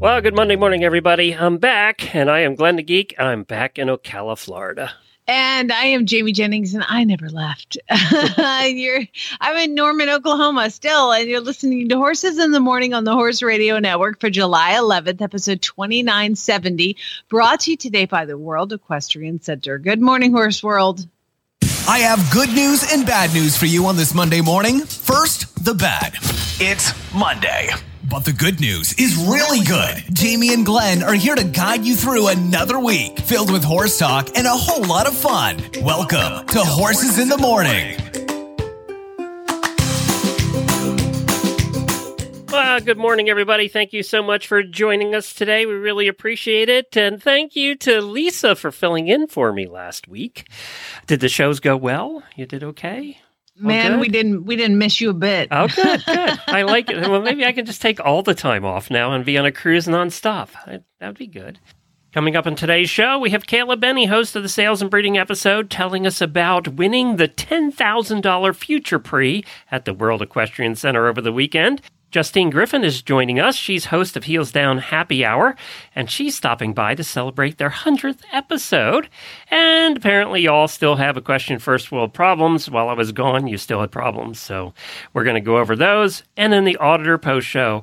Well, good Monday morning, everybody. I'm back, and I am Glenn the Geek. I'm back in Ocala, Florida. And I am Jamie Jennings, and I never left. I'm in Norman, Oklahoma still, and you're listening to Horses in the Morning on the Horse Radio Network for July 11th, episode 2970, brought to you today by the World Equestrian Center. Good morning, Horse World. I have good news and bad news for you on this Monday morning. First, the bad. It's Monday. But the good news is really good. Jamie and Glenn are here to guide you through another week filled with horse talk and a whole lot of fun. Welcome to Horses in the Morning. Well, good morning, everybody. Thank you so much for joining us today. We really appreciate it. And thank you to Lisa for filling in for me last week. Did the shows go well? You did okay? Man, we didn't miss you a bit. Oh, good, good. I like it. Well, maybe I can just take all the time off now and be on a cruise nonstop. That'd be good. Coming up on today's show, we have Kayla Benny, host of the Sales and Breeding episode, telling us about winning the $10,000 Future Prix at the World Equestrian Center over the weekend. Justine Griffin is joining us. She's host of Heels Down Happy Hour, and she's stopping by to celebrate their 100th episode. And apparently y'all still have a question, First World Problems. While I was gone, you still had problems, so we're going to go over those. And in the Auditor Post Show,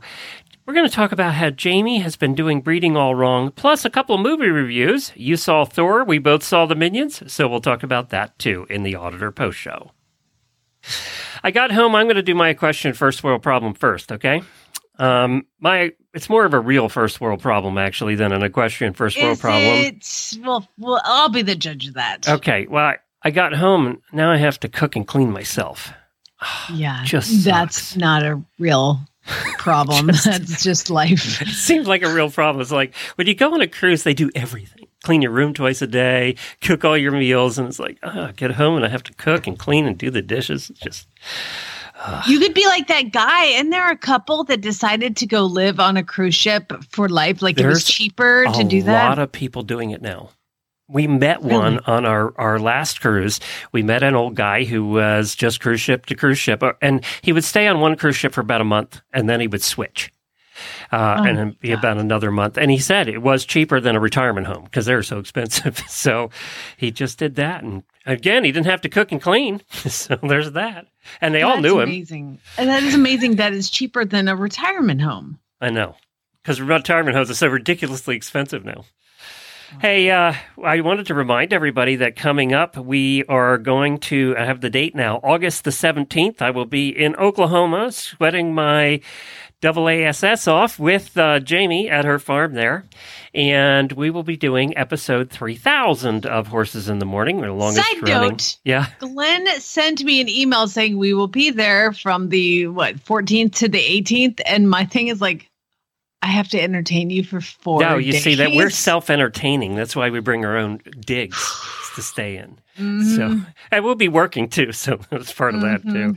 we're going to talk about how Jamie has been doing breeding all wrong, plus a couple movie reviews. You saw Thor, we both saw The Minions, so we'll talk about that too in the Auditor Post Show. I got home. I'm going to do my question, First World Problem, first, okay? It's more of a real first world problem, actually, than an equestrian first world problem. Well, I'll be the judge of that. Okay. Well, I got home, and now I have to cook and clean myself. Yeah. Just that's not a real problem. That's just life. It seems like a real problem. It's like, when you go on a cruise, they do everything. Clean your room twice a day, cook all your meals, and it's like, I get home and I have to cook and clean and do the dishes. It's just... You could be like that guy, and there are a couple that decided to go live on a cruise ship for life. Like, it was cheaper to do that. A lot of people doing it now. We met one on our last cruise. We met an old guy who was just cruise ship to cruise ship, and he would stay on one cruise ship for about a month, and then he would switch. And it'd be about another month. And he said it was cheaper than a retirement home because they're so expensive. So he just did that. And again, he didn't have to cook and clean. So there's that. And they all knew him. Amazing. And that is amazing that it's cheaper than a retirement home. I know. Because retirement homes are so ridiculously expensive now. Hey, I wanted to remind everybody that coming up, we are going to, I have the date now, August the 17th. I will be in Oklahoma sweating my AASS off with Jamie at her farm there. And we will be doing episode 3000 of Horses in the Morning. The longest running. Yeah. Glenn sent me an email saying we will be there from the 14th to the 18th. And my thing is like, I have to entertain you for 4 days. No, you see that we're self-entertaining. That's why we bring our own digs to stay in. Mm-hmm. So, and we'll be working too. So that's part of that too.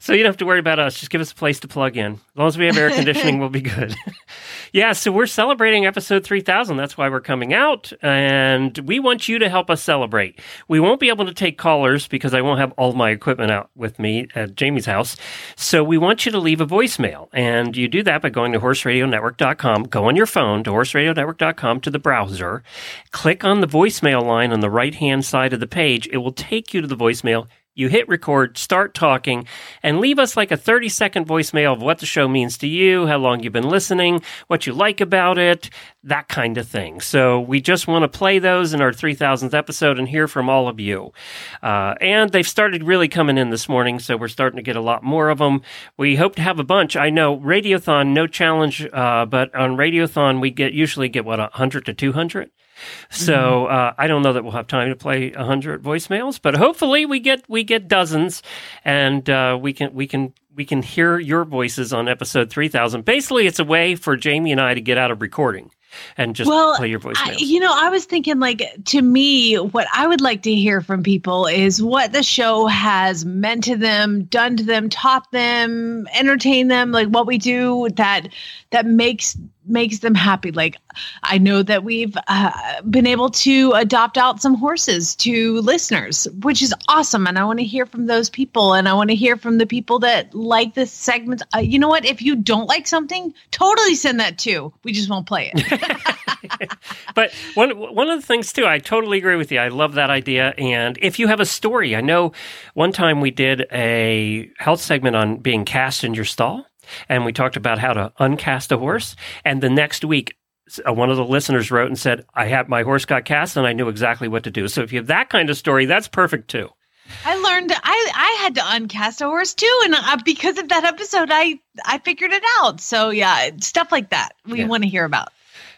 So you don't have to worry about us. Just give us a place to plug in. As long as we have air conditioning, we'll be good. Yeah, so we're celebrating episode 3000. That's why we're coming out, and we want you to help us celebrate. We won't be able to take callers because I won't have all my equipment out with me at Jamie's house. So we want you to leave a voicemail, and you do that by going to horseradionetwork.com. Go on your phone to horseradionetwork.com to the browser. Click on the voicemail line on the right-hand side of the page. It will take you to the voicemail. You hit record, start talking, and leave us like a 30-second voicemail of what the show means to you, how long you've been listening, what you like about it, that kind of thing. So we just want to play those in our 3,000th episode and hear from all of you. And they've started really coming in this morning, so we're starting to get a lot more of them. We hope to have a bunch. I know Radiothon, no challenge, but on Radiothon, we usually get 100 to 200? So I don't know that we'll have time to play 100 voicemails, but hopefully we get dozens, and we can hear your voices on episode 3000. Basically, it's a way for Jamie and I to get out of recording. and just play your voicemail. I was thinking, to me, what I would like to hear from people is what the show has meant to them, done to them, taught them, entertained them, what we do that makes them happy. I know that we've been able to adopt out some horses to listeners, which is awesome. And I want to hear from those people. And I want to hear from the people that like this segment. You know what? If you don't like something, totally send that too. We just won't play it. But one of the things too, I totally agree with you. I love that idea. And if you have a story, I know one time we did a health segment on being cast in your stall. And we talked about how to uncast a horse. And the next week, one of the listeners wrote and said, my horse got cast and I knew exactly what to do. So if you have that kind of story, that's perfect too. I learned I had to uncast a horse too. And because of that episode, I figured it out. So yeah, stuff like that we want to hear about.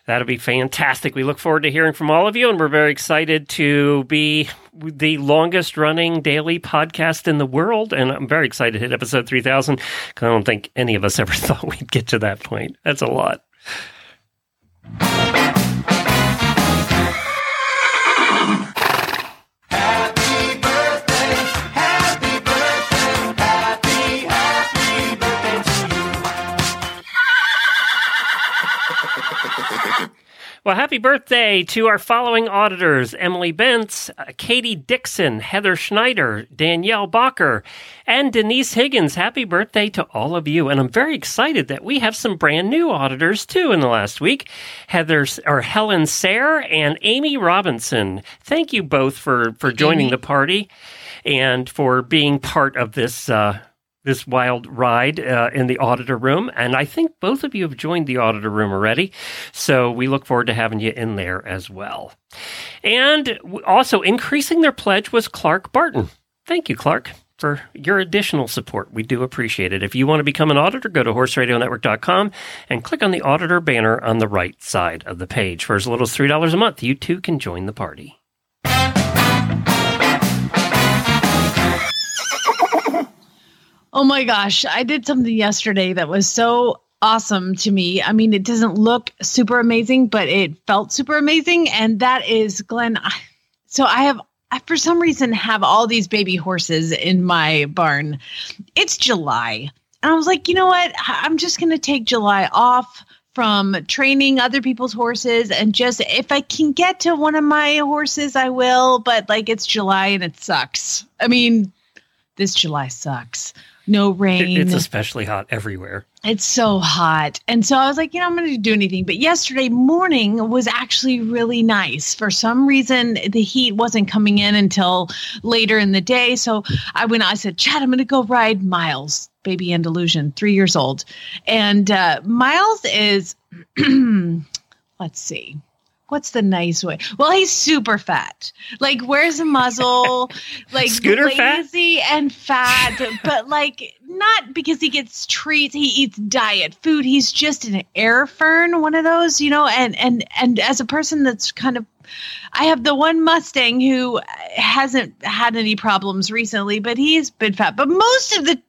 That'll be fantastic. We look forward to hearing from all of you, and we're very excited to be the longest-running daily podcast in the world, and I'm very excited to hit episode 3000, because I don't think any of us ever thought we'd get to that point. That's a lot. Well, happy birthday to our following auditors, Emily Bentz, Katie Dixon, Heather Schneider, Danielle Bacher, and Denise Higgins. Happy birthday to all of you. And I'm very excited that we have some brand new auditors, too, in the last week. Helen Sayre and Amy Robinson. Thank you both for joining the party and for being part of this wild ride in the auditor room. And I think both of you have joined the auditor room already. So we look forward to having you in there as well. And also increasing their pledge was Clark Barton. Thank you, Clark, for your additional support. We do appreciate it. If you want to become an auditor, go to horseradionetwork.com and click on the auditor banner on the right side of the page. For as little as $3 a month, you too can join the party. Oh my gosh, I did something yesterday that was so awesome to me. I mean, it doesn't look super amazing, but it felt super amazing. And that is, Glenn, so I for some reason have all these baby horses in my barn. It's July. And I was like, you know what? I'm just going to take July off from training other people's horses. And just if I can get to one of my horses, I will. But it's July and it sucks. I mean, this July sucks. No rain. It's especially hot everywhere. It's so hot. And so I was like, I'm going to do anything. But yesterday morning was actually really nice. For some reason, the heat wasn't coming in until later in the day. So I went out, I said, Chad, I'm going to go ride Miles, baby Andalusian, 3 years old. And Miles is, let's see. What's the nice way? Well, he's super fat. Where's the muzzle? Scooter lazy fat? And fat, but not because he gets treats. He eats diet food. He's just an air fern, one of those, And as a person that's kind of, I have the one Mustang who hasn't had any problems recently, but he's been fat. But most of the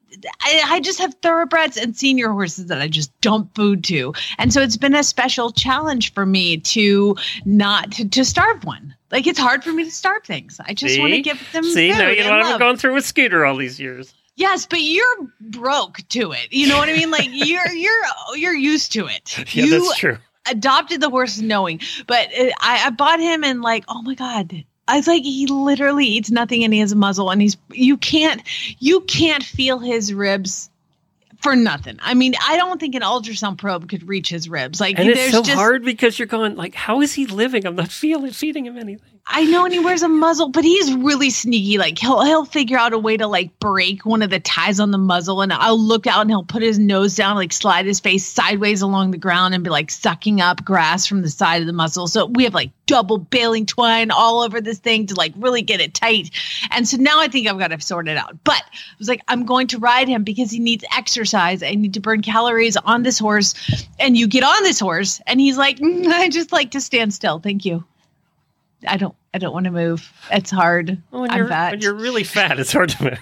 I just have thoroughbreds and senior horses that I just dump food to. And so it's been a special challenge for me to not to starve one. It's hard for me to starve things. I just want to give them food. No, you don't have gone through with Scooter all these years. Yes, but you're broke to it. You know what I mean? You're used to it. Yeah, that's true. Adopted the horse knowing. But I bought him and oh my God. I was like, he literally eats nothing and he has a muzzle and you can't feel his ribs for nothing. I mean, I don't think an ultrasound probe could reach his ribs. And it's so hard because you're going how is he living? I'm not feeding him anything. I know. And he wears a muzzle, but he's really sneaky. He'll figure out a way to break one of the ties on the muzzle. And I'll look out and he'll put his nose down, slide his face sideways along the ground and be sucking up grass from the side of the muzzle. So we have double baling twine all over this thing to really get it tight. And so now I think I've got to sort it out. But I was I'm going to ride him because he needs exercise. I need to burn calories on this horse. And you get on this horse and he's like, I just like to stand still. Thank you. I don't want to move. It's hard. Well, I'm fat. When you're really fat, it's hard to move.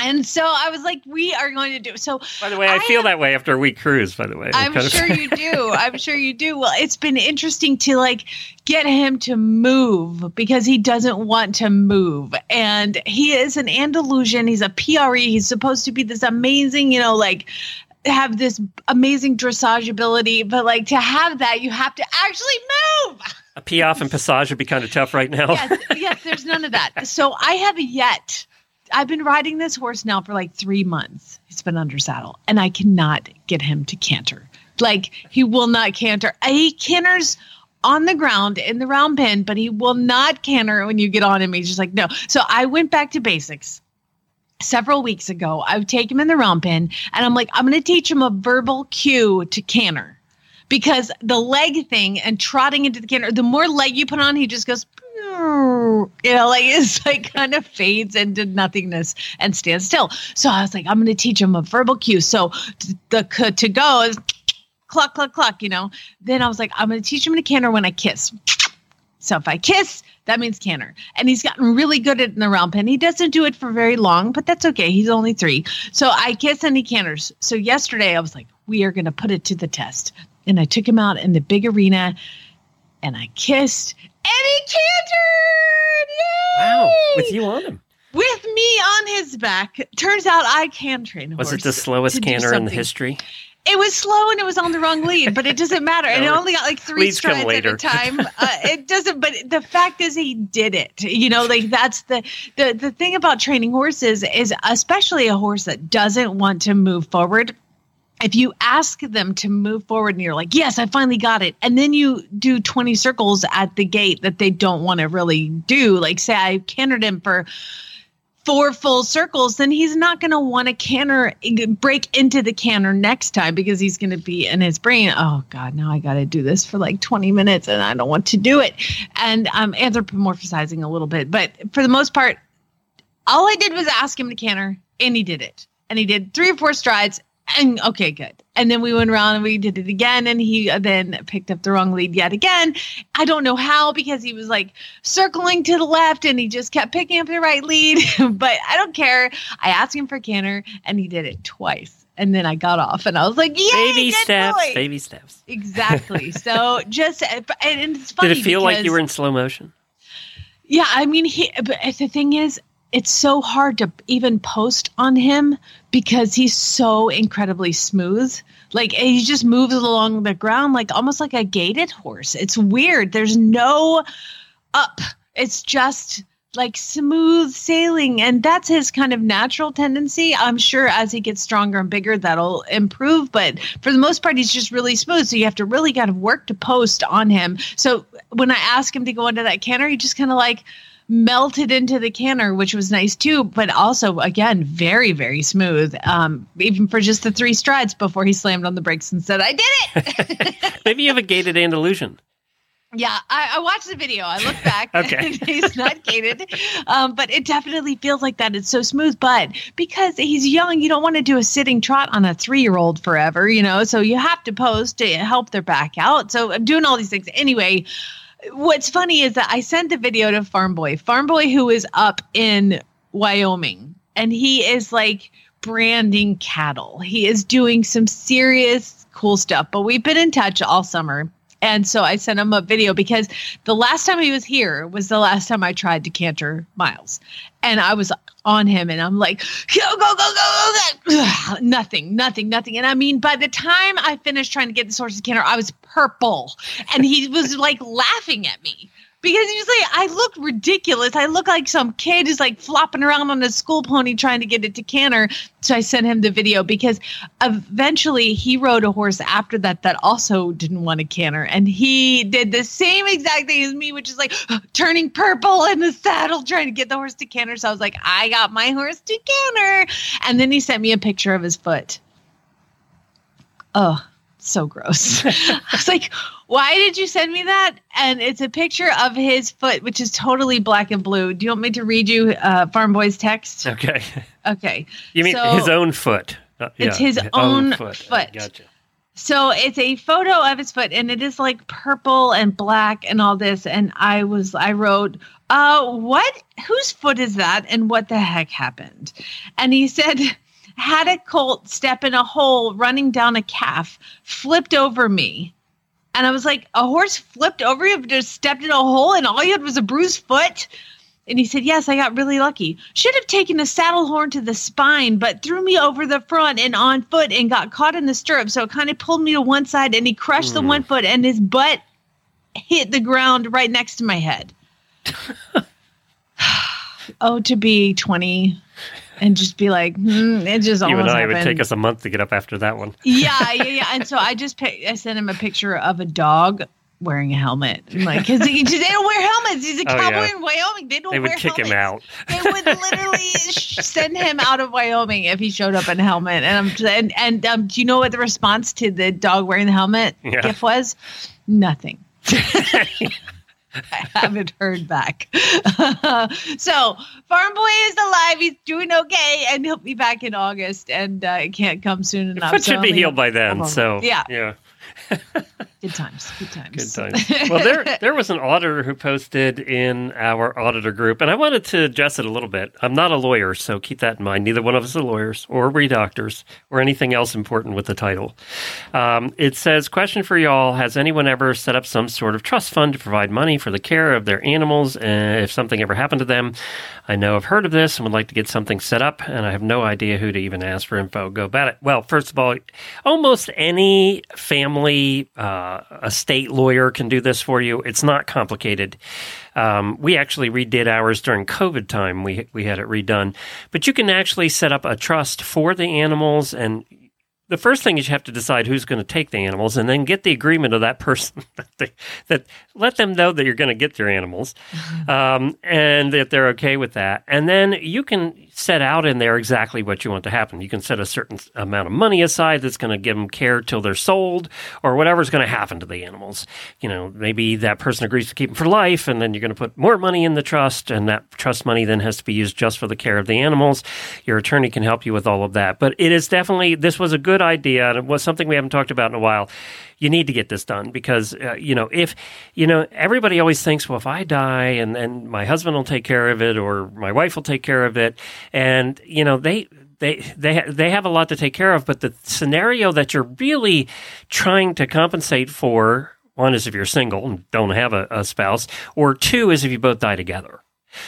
And so I was like, we are going to do so. By the way, I feel that way after a week cruise, by the way. I'm sure you do. I'm sure you do. Well, it's been interesting to like get him to move because he doesn't want to move. And he is an Andalusian. He's a PRE. He's supposed to be this amazing, you know, like have this amazing dressage ability. But like to have that, you have to actually move. A pee off and passage would be kind of tough right now. Yes, there's none of that. So I have yet. I've been riding this horse now for like 3 months. He's been under saddle and I cannot get him to canter. Like he will not canter. He canters on the ground in the round pen, but he will not canter when you get on him. He's just like, no. So I went back to basics several weeks ago. I would take him in the round pen and I'm like, I'm going to teach him a verbal cue to canter because the leg thing and trotting into the canter, the more leg you put on, he just goes, you know, like it's like kind of fades into nothingness and stands still. So I was like, I'm going to teach him a verbal cue. So the to go is cluck, cluck, cluck, you know. Then I was like, I'm going to teach him to canter when I kiss. So if I kiss, that means canter. And he's gotten really good at it in the round pen. He doesn't do it for very long, but that's okay. He's only 3. So I kiss and he canters. So yesterday I was like, we are going to put it to the test. And I took him out in the big arena and I kissed. And he cantered! Yay! Wow, with you on him. With me on his back. Turns out I can train a horse. Was it the slowest canter in the history? It was slow and it was on the wrong lead, but it doesn't matter. No, and it only got like 3 strides at a time. It doesn't, but the fact is he did it. You know, like that's the thing about training horses is especially a horse that doesn't want to move forward. If you ask them to move forward and you're like, yes, I finally got it. And then you do 20 circles at the gate that they don't want to really do. Like say I cantered him for 4 full circles, then he's not going to want to canter, break into the canter next time because he's going to be in his brain. Oh God, now I got to do this for like 20 minutes and I don't want to do it. And I'm anthropomorphizing a little bit, but for the most part, all I did was ask him to canter and he did it. And he did 3 or 4 strides. And okay, good. And then we went around and we did it again. And he then picked up the wrong lead yet again. I don't know how, because he was like circling to the left and he just kept picking up the right lead, but I don't care. I asked him for a canter and he did it twice. And then I got off and I was like, yay, baby steps, boy. Baby steps. Exactly. So just, and it's funny. Did it feel like you were in slow motion? Yeah. I mean, but the thing is, it's so hard to even post on him because he's so incredibly smooth. Like he just moves along the ground, like almost like a gaited horse. It's weird. There's no up. It's just like smooth sailing. And that's his kind of natural tendency. I'm sure as he gets stronger and bigger, that'll improve. But for the most part, he's just really smooth. So you have to really kind of work to post on him. So when I ask him to go into that canter, he just kind of like melted into the canter, which was nice too, but also again, very, very smooth. Even for just the 3 strides before he slammed on the brakes and said, I did it. Maybe you have a gated Andalusian. Yeah. I watched the video. I look back. Okay. He's not gated. But it definitely feels like that. It's so smooth, but because he's young, you don't want to do a sitting trot on a 3-year-old forever, you know? So you have to post to help their back out. So I'm doing all these things anyway. What's funny is that I sent the video to Farm Boy, who is up in Wyoming, and he is like branding cattle. He is doing some serious cool stuff, but we've been in touch all summer. And so I sent him a video because the last time he was here was the last time I tried to canter Miles. And I was on him and I'm like, go. Nothing. And I mean, by the time I finished trying to get this horse to canter, I was purple. And he was like laughing at me because he was like, I look ridiculous. I look like some kid who's like flopping around on a school pony trying to get it to canter. So I sent him the video because eventually he rode a horse after that also didn't want to canter. And he did the same exact thing as me, which is like turning purple in the saddle, trying to get the horse to canter. So I was like, I got my horse to canter. And then he sent me a picture of his foot. Oh, so gross. I was like, why did you send me that? And it's a picture of his foot, which is totally black and blue. Do you want me to read you Farm Boy's text? Okay. You mean so, his own foot? It's his own foot. Gotcha. So it's a photo of his foot, and it is like purple and black and all this. And I wrote, what? Whose foot is that? And what the heck happened? And he said, had a colt step in a hole running down a calf, flipped over me. And I was like, a horse flipped over you, just stepped in a hole, and all you had was a bruised foot? And he said, yes, I got really lucky. Should have taken a saddle horn to the spine, but threw me over the front and on foot and got caught in the stirrup. So it kind of pulled me to one side, and he crushed the one foot, and his butt hit the ground right next to my head. Oh, to be 20 and just be like, it just almost happened. You and I, it would take us a month to get up after that one. Yeah. And so I sent him a picture of a dog wearing a helmet. I'm like, because they don't wear helmets. He's a cowboy in Wyoming. They would kick him out. They would literally send him out of Wyoming if he showed up in a helmet. And do you know what the response to the dog wearing the helmet gif was? Nothing. I haven't heard back. So Farm Boy is alive. He's doing okay, and he'll be back in August. And it can't come soon enough. It should be healed by then. So yeah. Good times. Well, there was an auditor who posted in our auditor group, and I wanted to address it a little bit. I'm not a lawyer, so keep that in mind. Neither one of us are lawyers, or we doctors, or anything else important with the title. It says, question for y'all, has anyone ever set up some sort of trust fund to provide money for the care of their animals if something ever happened to them? I know I've heard of this and would like to get something set up, and I have no idea who to even ask for info. Go about it. Well, first of all, almost any family estate lawyer can do this for you. It's not complicated. We actually redid ours during COVID time. We had it redone. But you can actually set up a trust for the animals, and the first thing is you have to decide who's going to take the animals and then get the agreement of that person that let them know that you're going to get their animals and that they're okay with that. And then you can set out in there exactly what you want to happen. You can set a certain amount of money aside that's going to give them care till they're sold or whatever's going to happen to the animals. You know, maybe that person agrees to keep them for life, and then you're going to put more money in the trust, and that trust money then has to be used just for the care of the animals. Your attorney can help you with all of that. But it is definitely, this was a good idea, and it was something we haven't talked about in a while. You need to get this done because, everybody always thinks, well, if I die and my husband will take care of it or my wife will take care of it. And, you know, they have a lot to take care of. But the scenario that you're really trying to compensate for, one is if you're single and don't have a spouse, or two is if you both die together.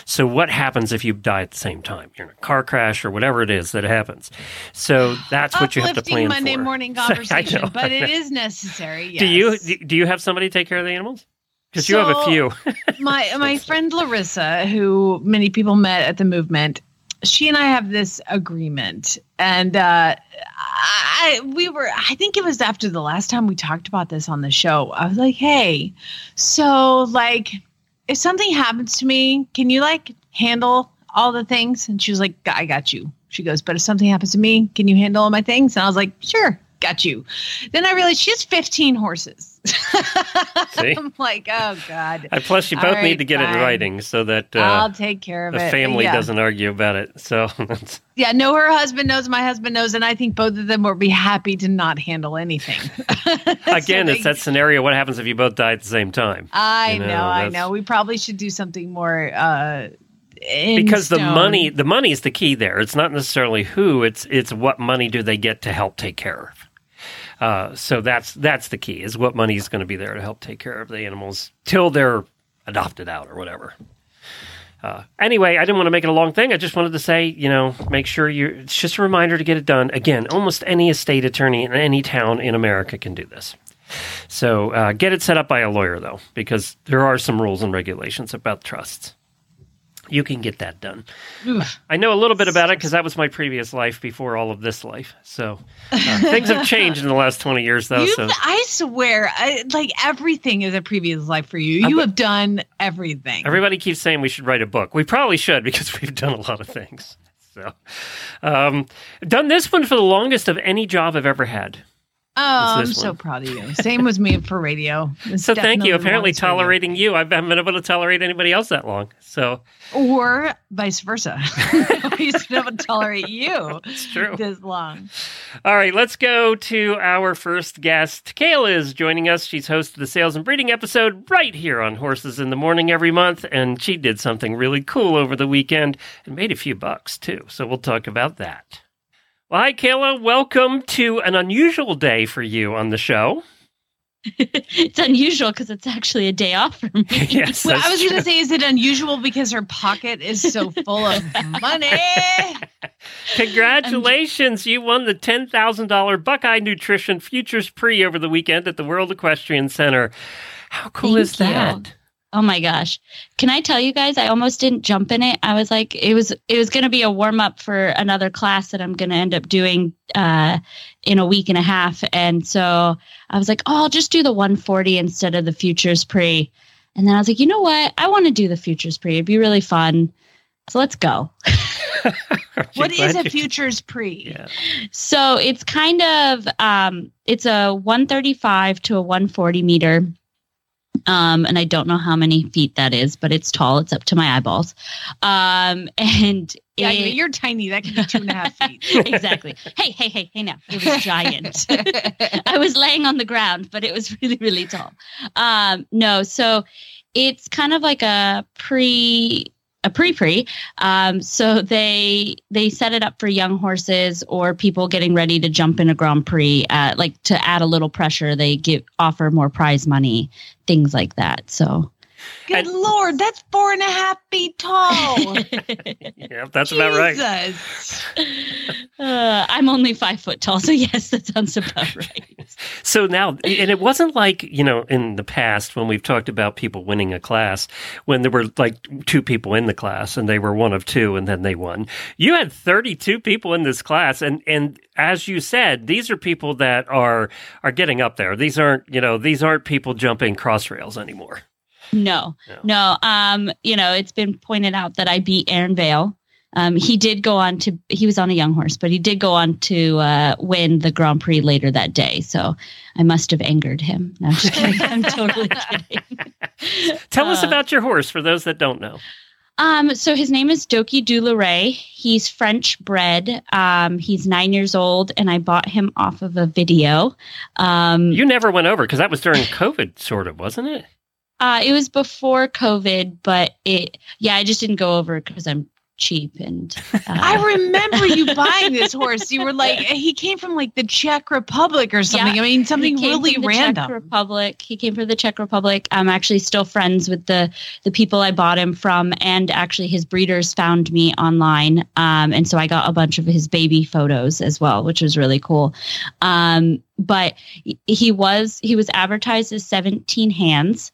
So what happens if you die at the same time? You're in a car crash or whatever it is that happens. So that's what you have to plan for. Uplifting Monday morning conversation, but it is necessary, yes. Do you have somebody take care of the animals? Because you have a few. my friend Larissa, who many people met at the movement, she and I have this agreement. And I think it was after the last time we talked about this on the show. I was like, hey, so like, if something happens to me, can you like handle all the things? And she was like, I got you. She goes, but if something happens to me, can you handle all my things? And I was like, sure, got you. Then I realized she has 15 horses. See? I'm like, oh God. Plus you both need to get it in writing so that I'll take care of it. The family doesn't argue about it. So yeah, no, her husband knows, my husband knows, and I think both of them will be happy to not handle anything. Again, so it's that scenario. What happens if you both die at the same time? I know. We probably should do something more because the money is the key there. It's not necessarily who, it's what money do they get to help take care of. So that's the key, is what money is going to be there to help take care of the animals till they're adopted out or whatever. Anyway, I didn't want to make it a long thing. I just wanted to say, make sure it's just a reminder to get it done. Again, almost any estate attorney in any town in America can do this. So get it set up by a lawyer, though, because there are some rules and regulations about trusts. You can get that done. Oof. I know a little bit about it because that was my previous life before all of this life. So things have changed in the last 20 years, though. I swear, everything is a previous life for you. You have done everything. Everybody keeps saying we should write a book. We probably should because we've done a lot of things. So done this one for the longest of any job I've ever had. Oh, I'm so proud of you. Same with me for radio. So thank you. Apparently tolerating you. I haven't been able to tolerate anybody else that long. Or vice versa. you should have to tolerate you. It's true. This long. All right, let's go to our first guest. Kayla is joining us. She's host of the Sales and Breeding episode right here on Horses in the Morning every month, and she did something really cool over the weekend and made a few bucks, too, so we'll talk about that. Well, hi, Kayla. Welcome to an unusual day for you on the show. It's unusual because it's actually a day off for me. Yes, well, I was going to say, is it unusual because her pocket is so full of money? Congratulations. You won the $10,000 Buckeye Nutrition Futures Prix over the weekend at the World Equestrian Center. How cool is that? Oh, my gosh. Can I tell you guys, I almost didn't jump in it. I was like, it was going to be a warm up for another class that I'm going to end up doing in a week and a half. And so I was like, oh, I'll just do the 140 instead of the Futures Prix. And then I was like, you know what? I want to do the Futures Prix. It'd be really fun. So let's go. What is a Futures Prix? Yeah. So it's kind of, it's a 135 to a 140 meter. And I don't know how many feet that is, but it's tall. It's up to my eyeballs. Yeah, you're tiny. That could be 2.5 feet. Exactly. Hey, now. It was giant. I was laying on the ground, but it was really, really tall. No, so it's kind of like a pre. So they set it up for young horses or people getting ready to jump in a Grand Prix, like to add a little pressure. They offer more prize money, things like that. So good Lord, that's 4.5 feet tall. Yeah, that's about right. I'm only 5 foot tall. So yes, that sounds about right. So now, and it wasn't like, you know, in the past when we've talked about people winning a class, when there were like two people in the class and they were one of two and then they won. You had 32 people in this class. And as you said, these are people that are getting up there. These aren't people jumping cross rails anymore. No. You know, it's been pointed out that I beat Aaron Vale. He was on a young horse, but he did go on to win the Grand Prix later that day. So I must have angered him. No, I'm just kidding. I'm totally kidding. Tell us about your horse for those that don't know. So his name is Doki Dularay. He's French bred. He's 9 years old, and I bought him off of a video. You never went over because that was during COVID, sort of, wasn't it? It was before COVID, but I just didn't go over because I'm cheap. And I remember you buying this horse. You were like, he came from like the Czech Republic or something. Yeah, I mean, something really random. He came from the Czech Republic. I'm actually still friends with the people I bought him from, and actually his breeders found me online. And so I got a bunch of his baby photos as well, which was really cool. But he was advertised as 17 hands.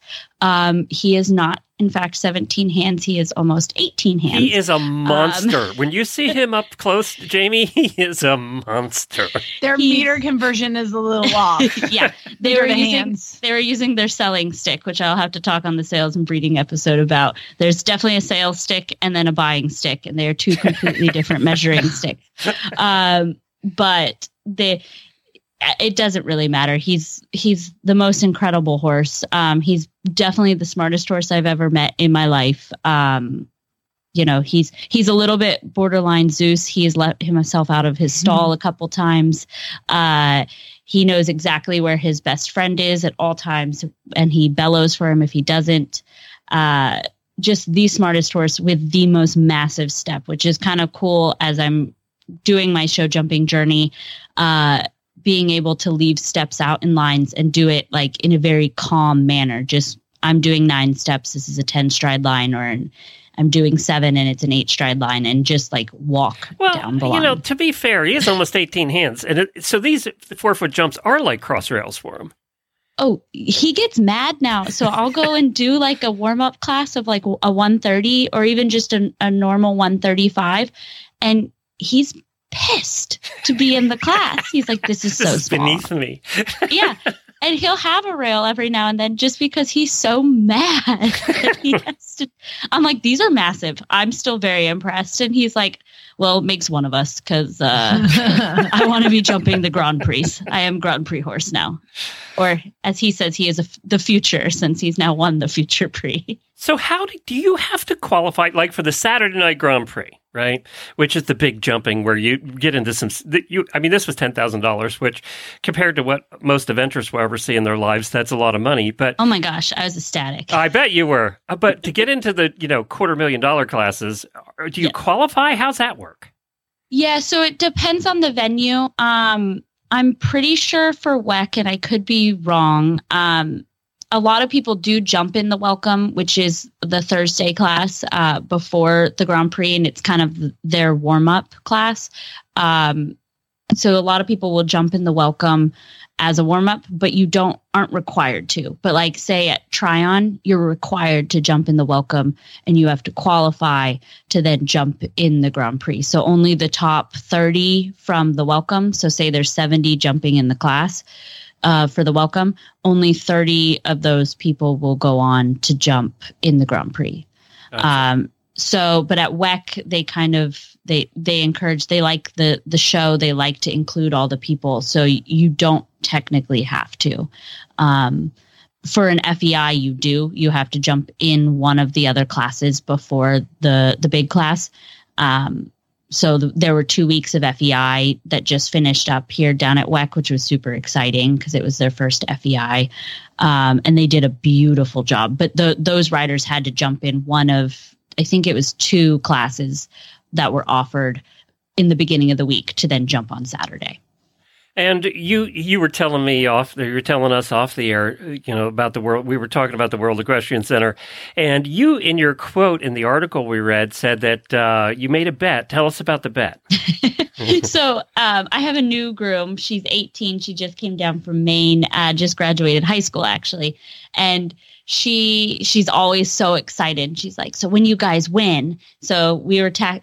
He is not, in fact, 17 hands. He is almost 18 hands. He is a monster. When you see him up close, Jamie, he is a monster. Their meter conversion is a little off. Yeah. They were using their selling stick, which I'll have to talk on the Sales and Breeding episode about. There's definitely a sales stick and then a buying stick, and they are two completely different measuring sticks. It doesn't really matter. He's the most incredible horse. He's definitely the smartest horse I've ever met in my life. You know, he's a little bit borderline Zeus. He's let himself out of his stall a couple times. He knows exactly where his best friend is at all times, and he bellows for him if he doesn't. Just the smartest horse with the most massive step, which is kind of cool as I'm doing my show jumping journey. Being able to leave steps out in lines and do it like in a very calm manner. Just I'm doing 9 steps. This is a 10 stride line, or I'm doing 7 and it's an 8 stride line, and just like walk down the line. You know, to be fair, he is almost 18 hands. And so these 4 foot jumps are like cross rails for him. Oh, he gets mad now. So I'll go and do like a warm up class of like a 130 or even just a normal 135. And he's pissed to be in the class. He's like, this is so small. Beneath me. Yeah. And he'll have a rail every now and then just because he's so mad that he has to. I'm like, these are massive. I'm still very impressed. And he's like, well, it makes one of us because I want to be jumping the Grand Prix. I am Grand Prix horse now. Or as he says, he is the future, since he's now won the Future Prix. So how do you have to qualify, like for the Saturday Night Grand Prix, right? Which is the big jumping where you get into some, I mean, this was $10,000, which compared to what most eventers will ever see in their lives, that's a lot of money. But oh my gosh, I was ecstatic. I bet you were. But to get into the, $250,000 classes, do you qualify? How's that work? Yeah, so it depends on the venue. I'm pretty sure for WEC, and I could be wrong, a lot of people do jump in the welcome, which is the Thursday class before the Grand Prix, and it's kind of their warm-up class. So a lot of people will jump in the welcome as a warm-up, but you aren't required to. But like say at Tryon, you're required to jump in the welcome, and you have to qualify to then jump in the Grand Prix. So only the top 30 from the welcome. So say there's 70 jumping in the class. For the welcome, only 30 of those people will go on to jump in the Grand Prix. Okay. But at WEC, they kind of, they encourage, they like the show, they like to include all the people. So you don't technically have to. For an FEI, you have to jump in one of the other classes before the big class. There were 2 weeks of FEI that just finished up here down at WEC, which was super exciting because it was their first FEI. And they did a beautiful job. But those riders had to jump in one of, I think it was two classes that were offered in the beginning of the week to then jump on Saturday. And you were telling me you were telling us off the air, about the world. We were talking about the World Equestrian Center, and you, in your quote in the article we read, said that you made a bet. Tell us about the bet. So I have a new groom. She's 18. She just came down from Maine. Just graduated high school, actually, and she's always so excited. She's like, "So when you guys win," so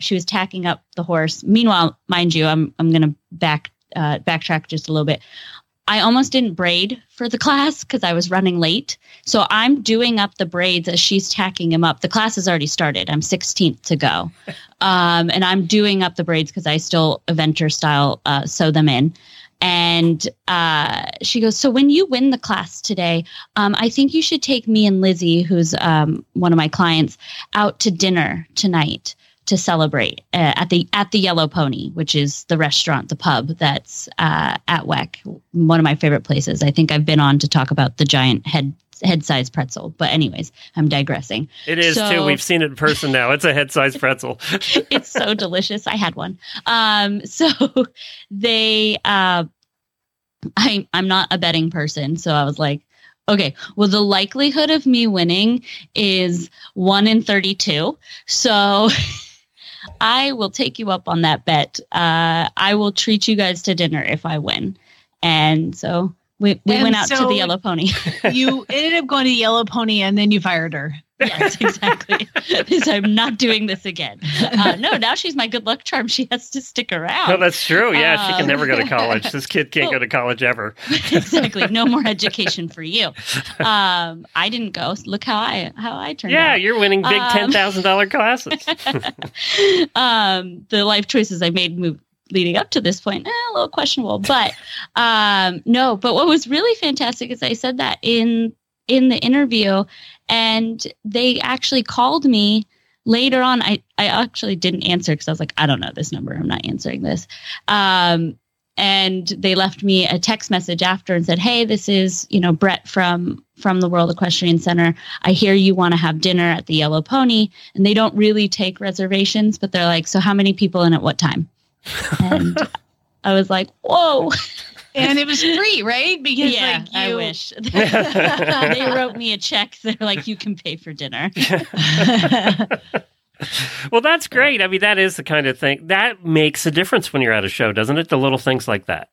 she was tacking up the horse. Meanwhile, mind you, I'm gonna backtrack just a little bit. I almost didn't braid for the class because I was running late. So I'm doing up the braids as she's tacking him up. The class has already started. I'm 16th to go. And I'm doing up the braids because I still eventer style sew them in. And she goes, "So when you win the class today, I think you should take me and Lizzie, who's one of my clients, out to dinner tonight to celebrate at the Yellow Pony," which is the restaurant, the pub that's at WEC, one of my favorite places. I think I've been on to talk about the giant head-sized pretzel. But anyways, I'm digressing. It is, too. We've seen it in person now. It's a head-sized pretzel. It's so delicious. I had one. I'm not a betting person, so I was like, okay, well, the likelihood of me winning is 1 in 32, so... I will take you up on that bet. I will treat you guys to dinner if I win. And so we went out to the Yellow Pony. You ended up going to the Yellow Pony and then you fired her. Yes, exactly. Because I'm not doing this again. No, now she's my good luck charm. She has to stick around. No, that's true. Yeah, she can never go to college. This kid can't go to college ever. Exactly. No more education for you. I didn't go. Look how I turned out. Yeah, you're winning big $10,000 classes. The life choices I made leading up to this point, a little questionable. But no, but what was really fantastic is I said that in the interview, and they actually called me later on. I actually didn't answer because I was like, I don't know this number. I'm not answering this. And they left me a text message after and said, "Hey, this is, Brett from the World Equestrian Center. I hear you want to have dinner at the Yellow Pony." And they don't really take reservations, but they're like, "So how many people and at what time?" And I was like, whoa. And it was free, right? Because I wish. They wrote me a check. They're like, "You can pay for dinner." Well, that's great. I mean, that is the kind of thing that makes a difference when you're at a show, doesn't it? The little things like that.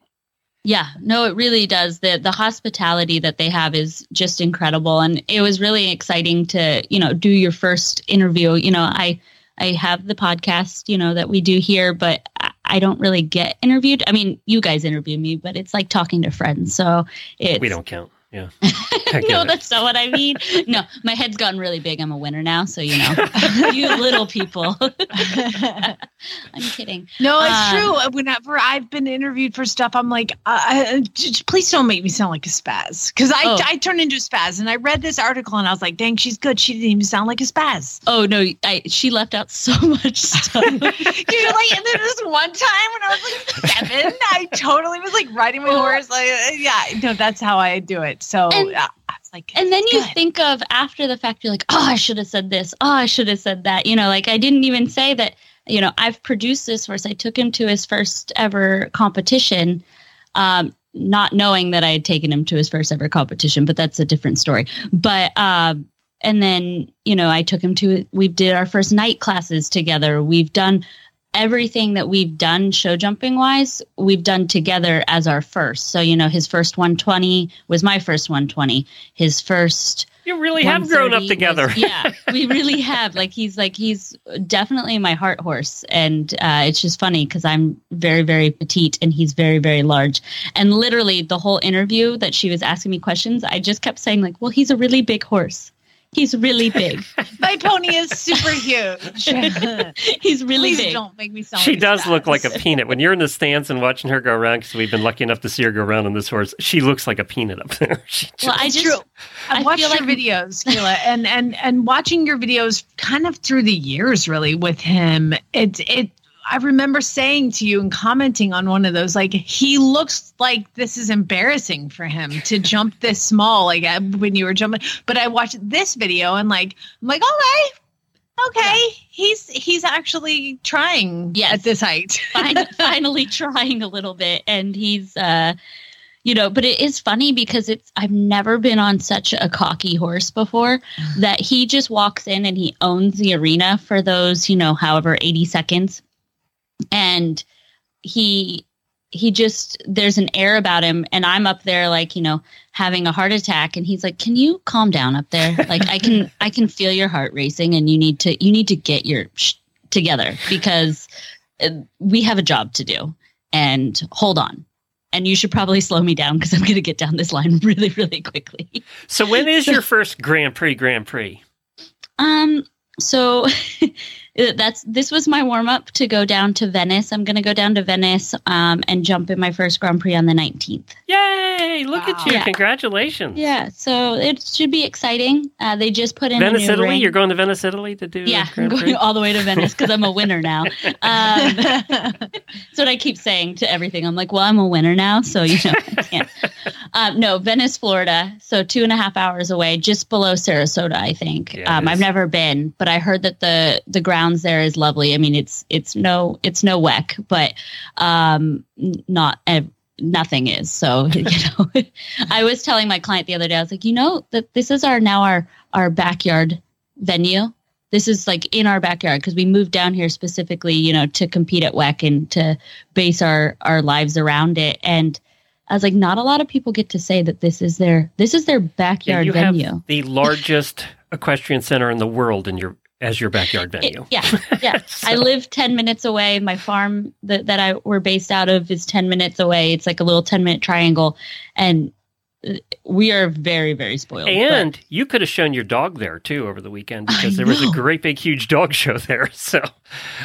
Yeah, no, it really does. The hospitality that they have is just incredible. And it was really exciting to, do your first interview. I have the podcast, that we do here, but I don't really get interviewed. I mean, you guys interview me, but it's like talking to friends. So we don't count. Yeah. No, that's not what I mean. No, my head's gotten really big. I'm a winner now, so you know. You little people. I'm kidding. No, it's true. Whenever I've been interviewed for stuff, I'm like, please don't make me sound like a spaz. Because I turn into a spaz. And I read this article and I was like, dang, she's good. She didn't even sound like a spaz. Oh, no. She left out so much stuff. You know, like, and then this one time when I was like 7, I totally was like riding my horse. Like, yeah, no, that's how I do it. So, yeah. Like, and then you think of after the fact, you're like, oh, I should have said this. Oh, I should have said that. You know, like I didn't even say that, you know, I've produced this horse. I took him to his first ever competition, not knowing that I had taken him to his first ever competition, but that's a different story. But, and then, you know, I took him to, we did our first night classes together. We've done everything that we've done show jumping wise, we've done together as our first. So, you know, his first 120 was my first 120. His first. You really have grown up together. Yeah, we really have. He's definitely my heart horse. And it's just funny because I'm very, very petite and he's very, very large. And literally the whole interview that she was asking me questions, I just kept saying like, well, he's a really big horse. He's really big. My pony is super huge. He's really big. Please don't make me sound. She does look like a peanut. When you're in the stands and watching her go around, because we've been lucky enough to see her go around on this horse, she looks like a peanut up there. I watched your videos, Kayla, and watching your videos kind of through the years, really, with him. I remember saying to you and commenting on one of those, like, he looks like this is embarrassing for him to jump this small, like when you were jumping. But I watched this video and I'm like, okay, yeah. He's actually trying at this height. Finally trying a little bit. And he's, you know, but it is funny because I've never been on such a cocky horse before that he just walks in and he owns the arena for those, you know, however, 80 seconds. And he just, there's an air about him and I'm up there like, you know, having a heart attack. And he's like, can you calm down up there? Like I can feel your heart racing and you need to get your together because we have a job to do and hold on. And you should probably slow me down because I'm going to get down this line really, really quickly. So when is your first Grand Prix? So this was my warm up to go down to Venice. I'm going to go down to Venice and jump in my first Grand Prix on the 19th. Yay! Look at you. Yeah. Congratulations. Yeah. So it should be exciting. They just put in Venice, Italy. Ring. You're going to Venice, Italy to do Grand Prix? I'm going all the way to Venice because I'm a winner now. That's what I keep saying to everything. I'm like, well, I'm a winner now. So, you know, I can't. No, Venice, Florida. So 2.5 hours away, just below Sarasota, I think. Yeah, I've never been, but I heard that the grounds there is lovely. I mean, it's no WEC, but nothing is. So, you know, I was telling my client the other day, I was like, you know, that this is our backyard venue. This is like in our backyard because we moved down here specifically, you know, to compete at WEC and to base our lives around it. And I was like, not a lot of people get to say that this is their backyard venue. Have the largest equestrian center in the world as your backyard venue. Yeah. So. I live 10 minutes away. My farm that I were based out of is 10 minutes away. It's like a little 10-minute triangle. And we are very, very spoiled. And you could have shown your dog there, too, over the weekend because there was a great big, huge dog show there. So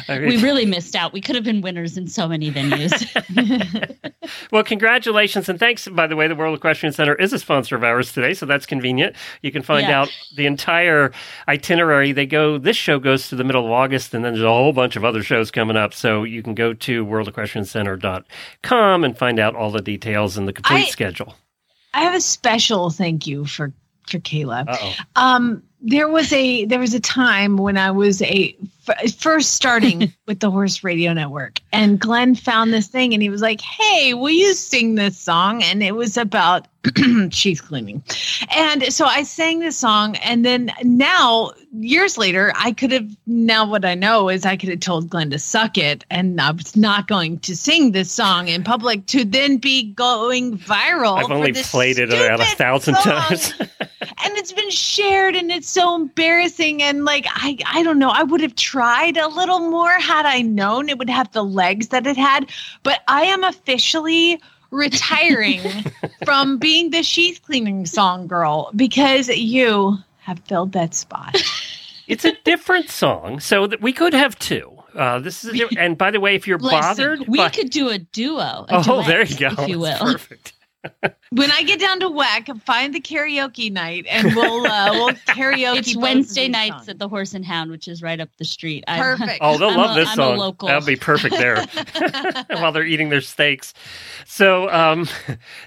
we really missed out. We could have been winners in so many venues. Well, congratulations. And thanks, by the way, the World Equestrian Center is a sponsor of ours today, so that's convenient. You can find out the entire itinerary. This show goes to the middle of August, and then there's a whole bunch of other shows coming up. So you can go to worldequestriancenter.com and find out all the details and the complete schedule. I have a special thank you for Kayla. Uh-oh. There was a time when I was first starting with the Horse Radio Network, and Glenn found this thing, and he was like, "Hey, will you sing this song?" And it was about sheath cleaning, and so I sang this song, and then now years later, what I know is I could have told Glenn to suck it, and I was not going to sing this song in public to then be going viral. I've only played it about 1,000 times, and it's been shared, and it's so embarrassing, and like I don't know, I would have tried a little more had I known it would have the legs that it had, but I am officially retiring from being the sheath cleaning song girl because you have filled that spot. It's a different song, so that we could have two. This is a and by the way, if you're bothered, we could do a duo. Duet, there you go. If you will. That's perfect. When I get down to WEC, find the karaoke night, and we'll karaoke. It's Wednesday nights songs. At the Horse and Hound, which is right up the street. Perfect. They'll love this song. I'm a local. That'll be perfect there while they're eating their steaks. So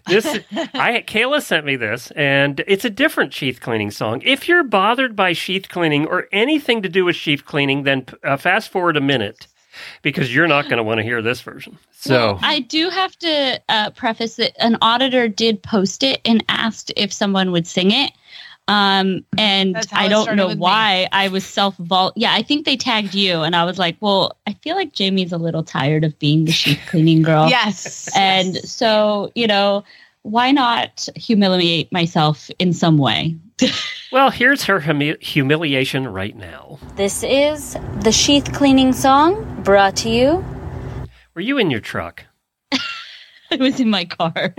Kayla sent me this, and it's a different sheath cleaning song. If you're bothered by sheath cleaning or anything to do with sheath cleaning, then fast forward a minute. Because you're not going to want to hear this version. So well, I do have to preface that an auditor did post it and asked if someone would sing it. And I don't know why I was self-vault. Yeah, I think they tagged you. And I was like, well, I feel like Jamie's a little tired of being the sheep cleaning girl. Yes. And so, you know, why not humiliate myself in some way? Well, here's her humiliation right now. This is the sheath cleaning song brought to you. Were you in your truck? I was in my car.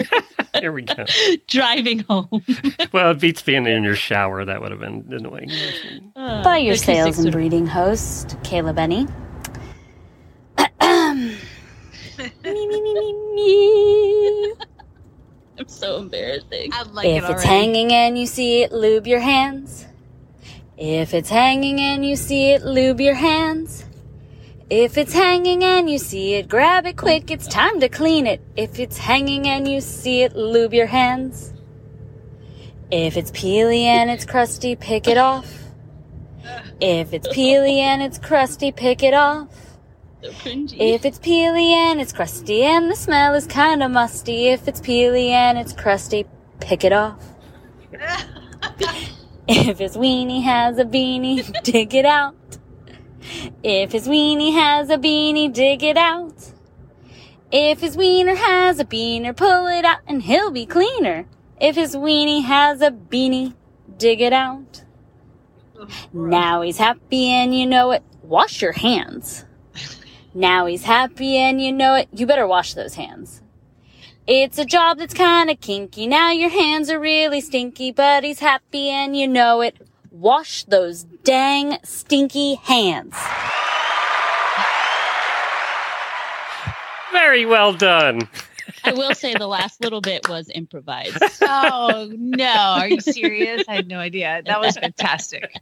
Here we go. Driving home. Well, it beats being in your shower. That would have been annoying. By your sales and breeding host, Kayla Benny. Me. I'm so embarrassing. If it's hanging and you see it, lube your hands. If it's hanging and you see it, lube your hands. If it's hanging and you see it, grab it quick. It's time to clean it. If it's hanging and you see it, lube your hands. If it's peely and it's crusty, pick it off. If it's peely and it's crusty, pick it off. So if it's peely and it's crusty and the smell is kind of musty, if it's peely and it's crusty, pick it off. If his weenie has a beanie, dig it out. If his weenie has a beanie, dig it out. If his wiener has a beaner, pull it out and he'll be cleaner. If his weenie has a beanie, dig it out. Now he's happy and you know it, wash your hands. Now he's happy and you know it. You better wash those hands. It's a job that's kind of kinky. Now your hands are really stinky, but he's happy and you know it. Wash those dang stinky hands. Very well done. I will say the last little bit was improvised. Oh, no. Are you serious? I had no idea. That was fantastic.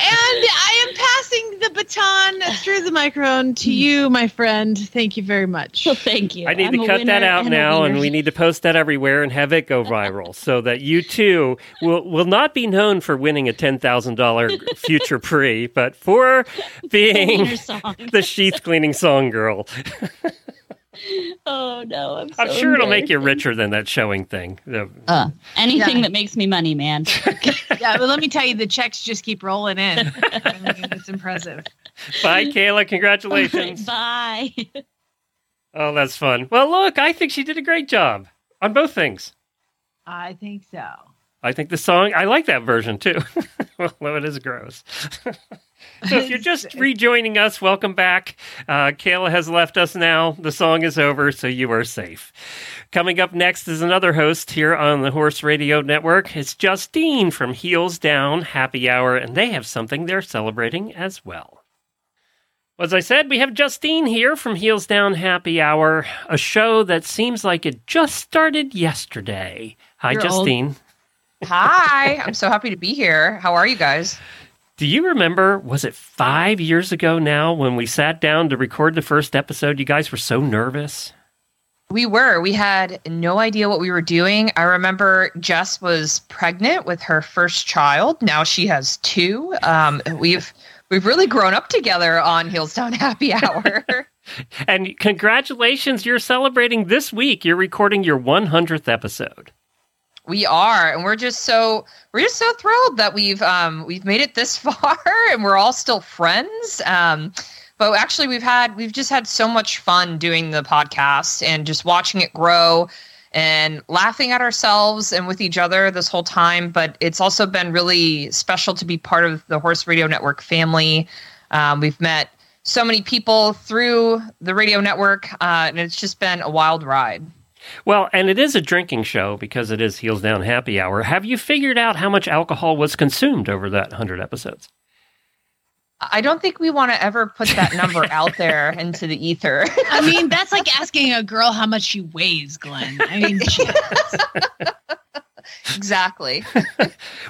And I am passing the baton through the microphone to you, my friend. Thank you very much. Well, thank you. I need to cut that out now, and we need to post that everywhere and have it go viral so that you, too, will not be known for winning a $10,000 future PRE, but for being the sheath cleaning song girl. Oh, no. I'm sure it'll make you richer than that showing thing. Anything that makes me money, man. Yeah, but let me tell you, the checks just keep rolling in. I mean, it's impressive. Bye, Kayla. Congratulations. Bye. Oh, that's fun. Well, look, I think she did a great job on both things. I think so. I think the song, I like that version, too. Although it is gross. So if you're just rejoining us, welcome back. Kayla has left us now. The song is over, so you are safe. Coming up next is another host here on the Horse Radio Network. It's Justine from Heels Down Happy Hour, and they have something they're celebrating as well. As I said, we have Justine here from Heels Down Happy Hour, a show that seems like it just started yesterday. Hi, you're Justine. Old. Hi. I'm so happy to be here. How are you guys? Do you remember, was it 5 years ago now when we sat down to record the first episode? You guys were so nervous. We were. We had no idea what we were doing. I remember Jess was pregnant with her first child. Now she has two. We've really grown up together on Heels Down Happy Hour. And congratulations, you're celebrating this week. You're recording your 100th episode. We are, and we're just so thrilled that we've made it this far, and we're all still friends. But actually, we've just had so much fun doing the podcast and just watching it grow, and laughing at ourselves and with each other this whole time. But it's also been really special to be part of the Horse Radio Network family. We've met so many people through the radio network, and it's just been a wild ride. Well, and it is a drinking show because it is Heels Down Happy Hour. Have you figured out how much alcohol was consumed over that 100 episodes? I don't think we want to ever put that number out there into the ether. I mean, that's like asking a girl how much she weighs, Glenn. I mean, exactly.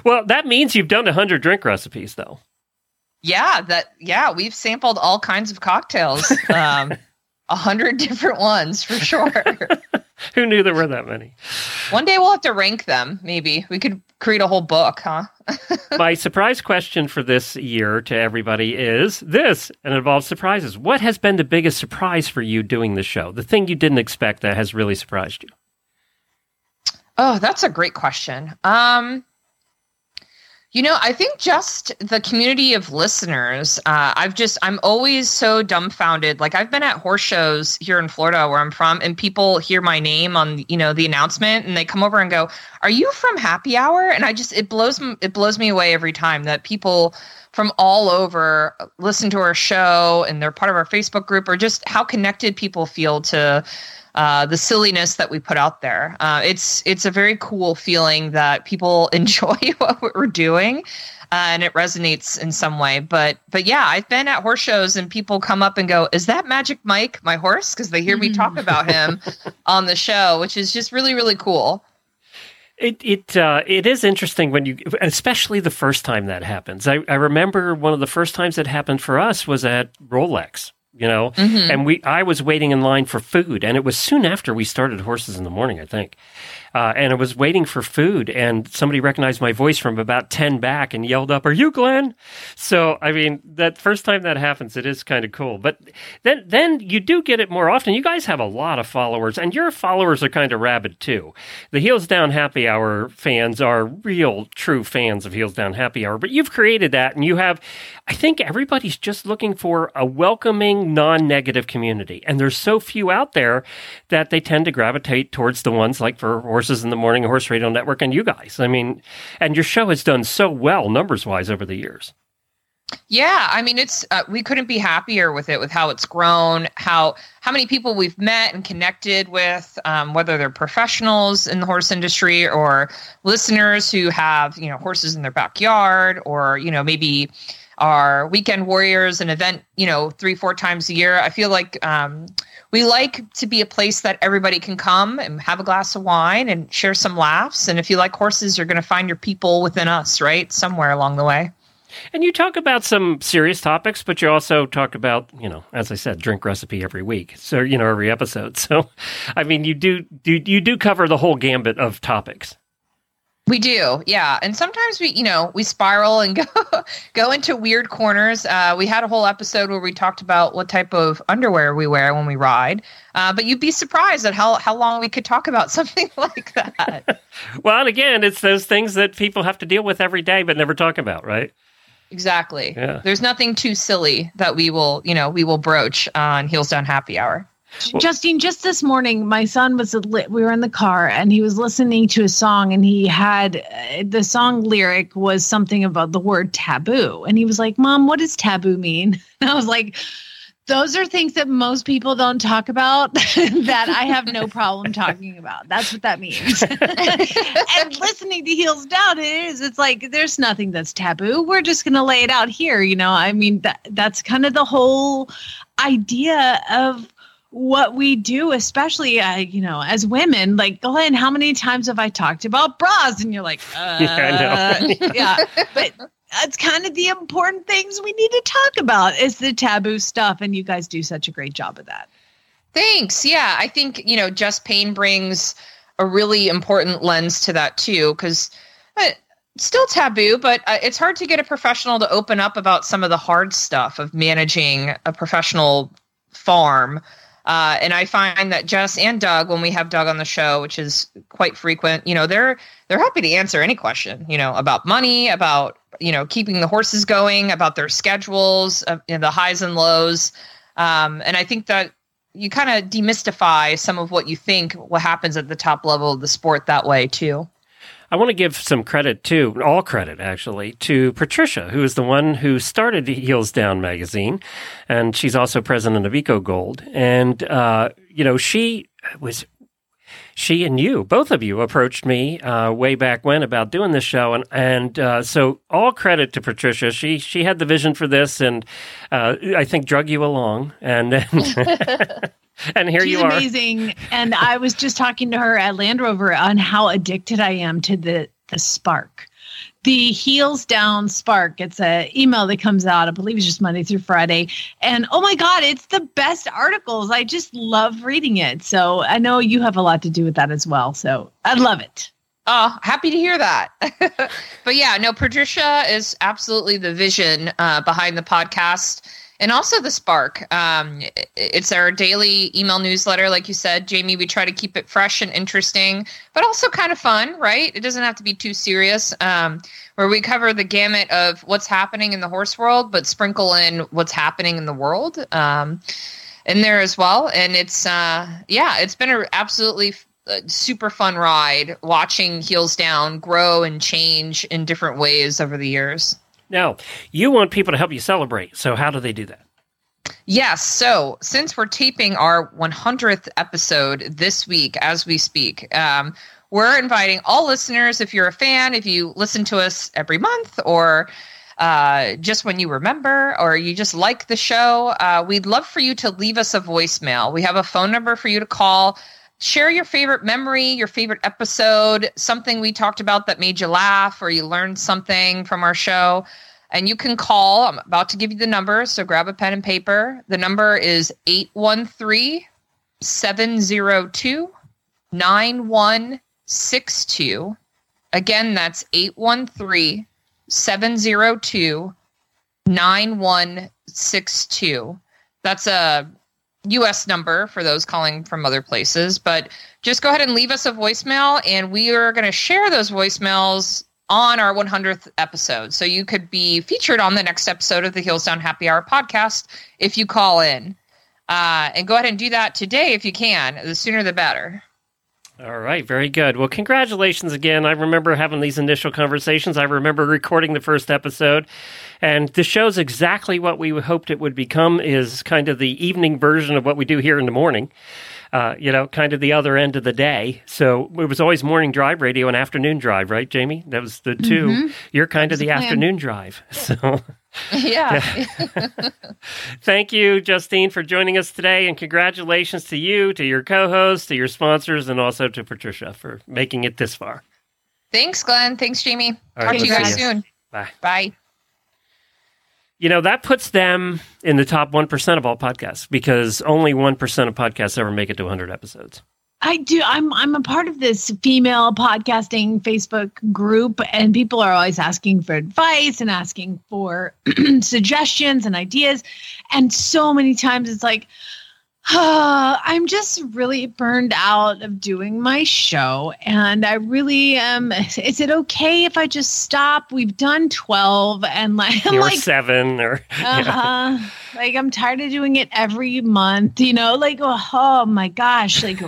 Well, that means you've done 100 drink recipes, though. Yeah, we've sampled all kinds of cocktails. 100 different ones for sure. Who knew there were that many? One day we'll have to rank them, maybe. We could create a whole book, huh? My surprise question for this year to everybody is this, and it involves surprises. What has been the biggest surprise for you doing the show? The thing you didn't expect that has really surprised you? Oh, that's a great question. You know, I think just the community of listeners, I'm always so dumbfounded. Like, I've been at horse shows here in Florida where I'm from, and people hear my name on, you know, the announcement, and they come over and go, "Are you from Happy Hour?" And it blows me away every time that people from all over listen to our show and they're part of our Facebook group, or just how connected people feel to the silliness that we put out there. It's a very cool feeling that people enjoy what we're doing, and it resonates in some way. But yeah, I've been at horse shows and people come up and go, "Is that Magic Mike, my horse?" Because they hear me talk about him on the show, which is just really, really cool. It is interesting when you, especially the first time that happens. I remember one of the first times it happened for us was at Rolex. You know, and I was waiting in line for food, and it was soon after we started Horses in the Morning, I think. And I was waiting for food, and somebody recognized my voice from about 10 back and yelled up, "Are you Glenn?" So, I mean, that first time that happens, it is kind of cool. But then you do get it more often. You guys have a lot of followers, and your followers are kind of rabid, too. The Heels Down Happy Hour fans are real, true fans of Heels Down Happy Hour. But you've created that, and you have, I think everybody's just looking for a welcoming, non-negative community. And there's so few out there that they tend to gravitate towards the ones like for Horses in the Morning, Horse Radio Network, and you guys. I mean, and your show has done so well numbers-wise over the years. Yeah, I mean, it's we couldn't be happier with it, with how it's grown, how many people we've met and connected with, whether they're professionals in the horse industry or listeners who have, you know, horses in their backyard, or, you know, maybe our weekend warriors, an event, you know, 3-4 times a year. I feel like we like to be a place that everybody can come and have a glass of wine and share some laughs. And if you like horses, you're going to find your people within us, right? Somewhere along the way. And you talk about some serious topics, but you also talk about, you know, as I said, drink recipe every week. So, you know, every episode. So, I mean, you do cover the whole gambit of topics. We do, yeah. And sometimes we spiral and go into weird corners. We had a whole episode where we talked about what type of underwear we wear when we ride. But you'd be surprised at how long we could talk about something like that. Well, and again, it's those things that people have to deal with every day but never talk about, right? Exactly. Yeah. There's nothing too silly that we will broach on Heels Down Happy Hour. Well, Justine, just this morning, my son we were in the car and he was listening to a song, and he had the song lyric was something about the word taboo. And he was like, "Mom, what does taboo mean?" And I was like, those are things that most people don't talk about that I have no problem talking about. That's what that means. And listening to Heels Down, it's like, there's nothing that's taboo. We're just going to lay it out here. You know, I mean, that's kind of the whole idea of what we do, especially, you know, as women. Like, Glenn, how many times have I talked about bras? And you're like, yeah, I know. Yeah. But that's kind of the important things we need to talk about is the taboo stuff. And you guys do such a great job of that. Thanks. Yeah. I think, you know, Just Pain brings a really important lens to that too, because still taboo, but it's hard to get a professional to open up about some of the hard stuff of managing a professional farm. And I find that Jess and Doug, when we have Doug on the show, which is quite frequent, you know, they're happy to answer any question, you know, about money, about, you know, keeping the horses going, about their schedules, you know, the highs and lows. And I think that you kind of demystify some of what you think what happens at the top level of the sport that way, too. I want to give some credit too, all credit actually, to Patricia, who is the one who started Heels Down magazine, and she's also president of Eco Gold. And you know, she was she and you, both of you, approached me way back when about doing this show. And so all credit to Patricia. She had the vision for this and I think drug you along. And then... And here you are. She's amazing. And I was just talking to her at Land Rover on how addicted I am to the Spark. The Heels Down Spark. It's an email that comes out, I believe it's just Monday through Friday. And oh my God, it's the best articles. I just love reading it. So I know you have a lot to do with that as well. So I love it. Oh, happy to hear that. But yeah, no, Patricia is absolutely the vision behind the podcast. And also the Spark. It's our daily email newsletter. Like you said, Jamie, we try to keep it fresh and interesting, but also kind of fun, right? It doesn't have to be too serious, where we cover the gamut of what's happening in the horse world, but sprinkle in what's happening in the world in there as well. And it's, it's been an absolutely super fun ride watching Heels Down grow and change in different ways over the years. Now, you want people to help you celebrate, so how do they do that? Yes, so since we're taping our 100th episode this week as we speak, we're inviting all listeners, if you're a fan, if you listen to us every month or just when you remember or you just like the show, we'd love for you to leave us a voicemail. We have a phone number for you to call. Share your favorite memory, your favorite episode, something we talked about that made you laugh or you learned something from our show. And you can call. I'm about to give you the number, so grab a pen and paper. The number is 813-702-9162. Again, that's 813-702-9162. That's a U.S. number for those calling from other places, but just go ahead and leave us a voicemail, and we are going to share those voicemails on our 100th episode. So you could be featured on the next episode of the Heels Down Happy Hour podcast if you call in. And go ahead and do that today if you can. The sooner the better. All right, very good. Well, congratulations again. I remember having these initial conversations. I remember recording the first episode, and the show's exactly what we hoped it would become, is kind of the evening version of what we do here in the morning, kind of the other end of the day. So it was always morning drive radio and afternoon drive, right, Jamie? That was the two. Mm-hmm. You're kind of the afternoon drive. So. Yeah. Thank you, Justine, for joining us today, and congratulations to you, to your co-hosts, to your sponsors, and also to Patricia for making it this far. Thanks, Glenn. Thanks, Jamie. All right, talk to you guys soon. Bye. Bye. You know, that puts them in the top 1% of all podcasts, because only 1% of podcasts ever make it to 100 episodes. I do. I'm a part of this female podcasting Facebook group, and people are always asking for advice and asking for suggestions and ideas. And so many times it's like, I'm just really burned out of doing my show. And I really am. Is it okay if I just stop? We've done 12 and like, I'm like 7 or yeah. Like I'm tired of doing it every month, like, oh my gosh, like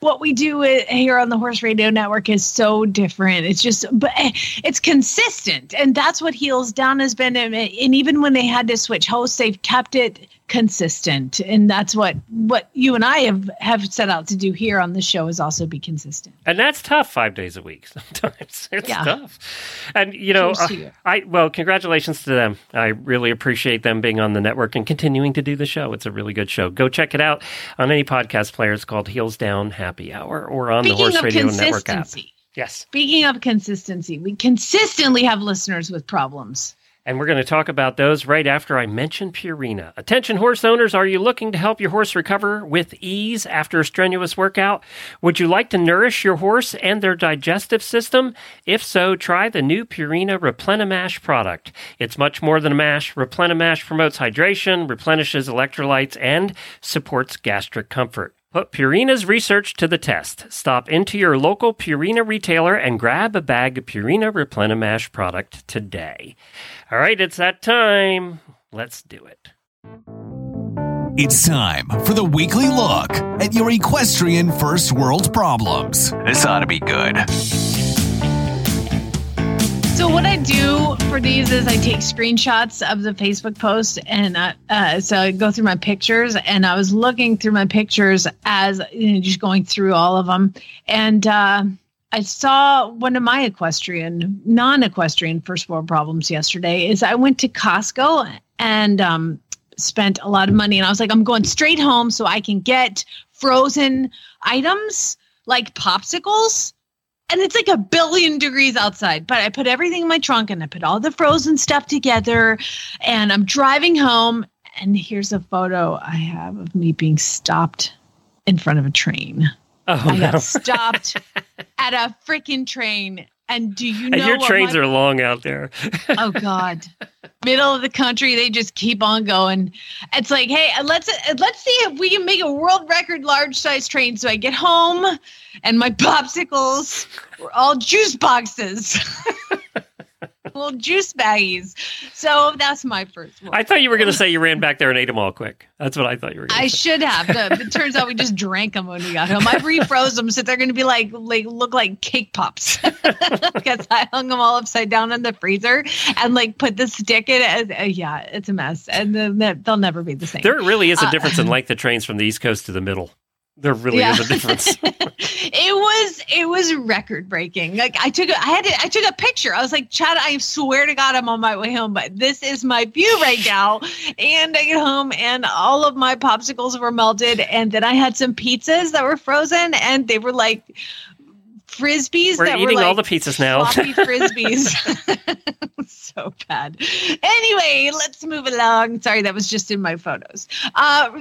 what we do here on the Horse Radio Network is so different. It's just, but it's consistent. And that's what Heels Down has been. And even when they had to switch hosts, they've kept it consistent. And that's what you and I have set out to do here on the show, is also be consistent. And that's tough 5 days a week sometimes. It's tough. And, congratulations to them. I really appreciate them being on the network and continuing to do the show. It's a really good show. Go check it out on any podcast player. It's called Heels Down Happy Hour, or on the Horse Radio Network app. Yes. Speaking of consistency, we consistently have listeners with problems. And we're going to talk about those right after I mention Purina. Attention horse owners, are you looking to help your horse recover with ease after a strenuous workout? Would you like to nourish your horse and their digestive system? If so, try the new Purina Replenimash product. It's much more than a mash. Replenimash promotes hydration, replenishes electrolytes, and supports gastric comfort. Put Purina's research to the test. Stop into your local Purina retailer and grab a bag of Purina Replenimash product today. All right, it's that time. Let's do it. It's time for the weekly look at your equestrian first world problems. This ought to be good. So what I do for these is I take screenshots of the Facebook post, and so I go through my pictures, and I was looking through my pictures as, you know, just going through all of them, and I saw one of my equestrian, non-equestrian first world problems yesterday is I went to Costco and spent a lot of money, and I was like, I'm going straight home so I can get frozen items like popsicles. And it's like 1,000,000,000 degrees outside, but I put everything in my trunk and I put all the frozen stuff together, and I'm driving home, and here's a photo I have of me being stopped in front of a train. Oh, I got stopped at a freaking train. And do you know? And your trains are long out there. Oh, God. Middle of the country, they just keep on going. It's like, hey, let's see if we can make a world record large-sized train. So I get home, and my popsicles were all juice boxes. Little juice baggies. So that's my first one. I thought you were going to say you ran back there and ate them all quick. That's what I thought you were going to say. I should have. It turns out we just drank them when we got home. I refroze them, so they're going to be like look like cake pops. Because I hung them all upside down in the freezer and like put the stick in it. Yeah, it's a mess. And then they'll never be the same. There really is a difference in length of trains from the East Coast to the middle. There really is a difference. It was record breaking. Like I took a picture. I was like, Chad, I swear to God, I'm on my way home, but this is my view right now. And I get home, and all of my popsicles were melted, and then I had some pizzas that were frozen, and they were like Frisbees. We're eating all the pizzas now. Floppy Frisbees. So bad. Anyway, let's move along. Sorry, that was just in my photos.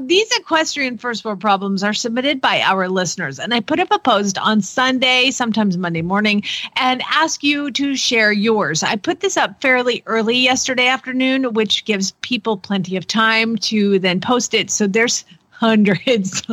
These equestrian first world problems are submitted by our listeners. And I put up a post on Sunday, sometimes Monday morning, and ask you to share yours. I put this up fairly early yesterday afternoon, which gives people plenty of time to then post it. So there's hundreds.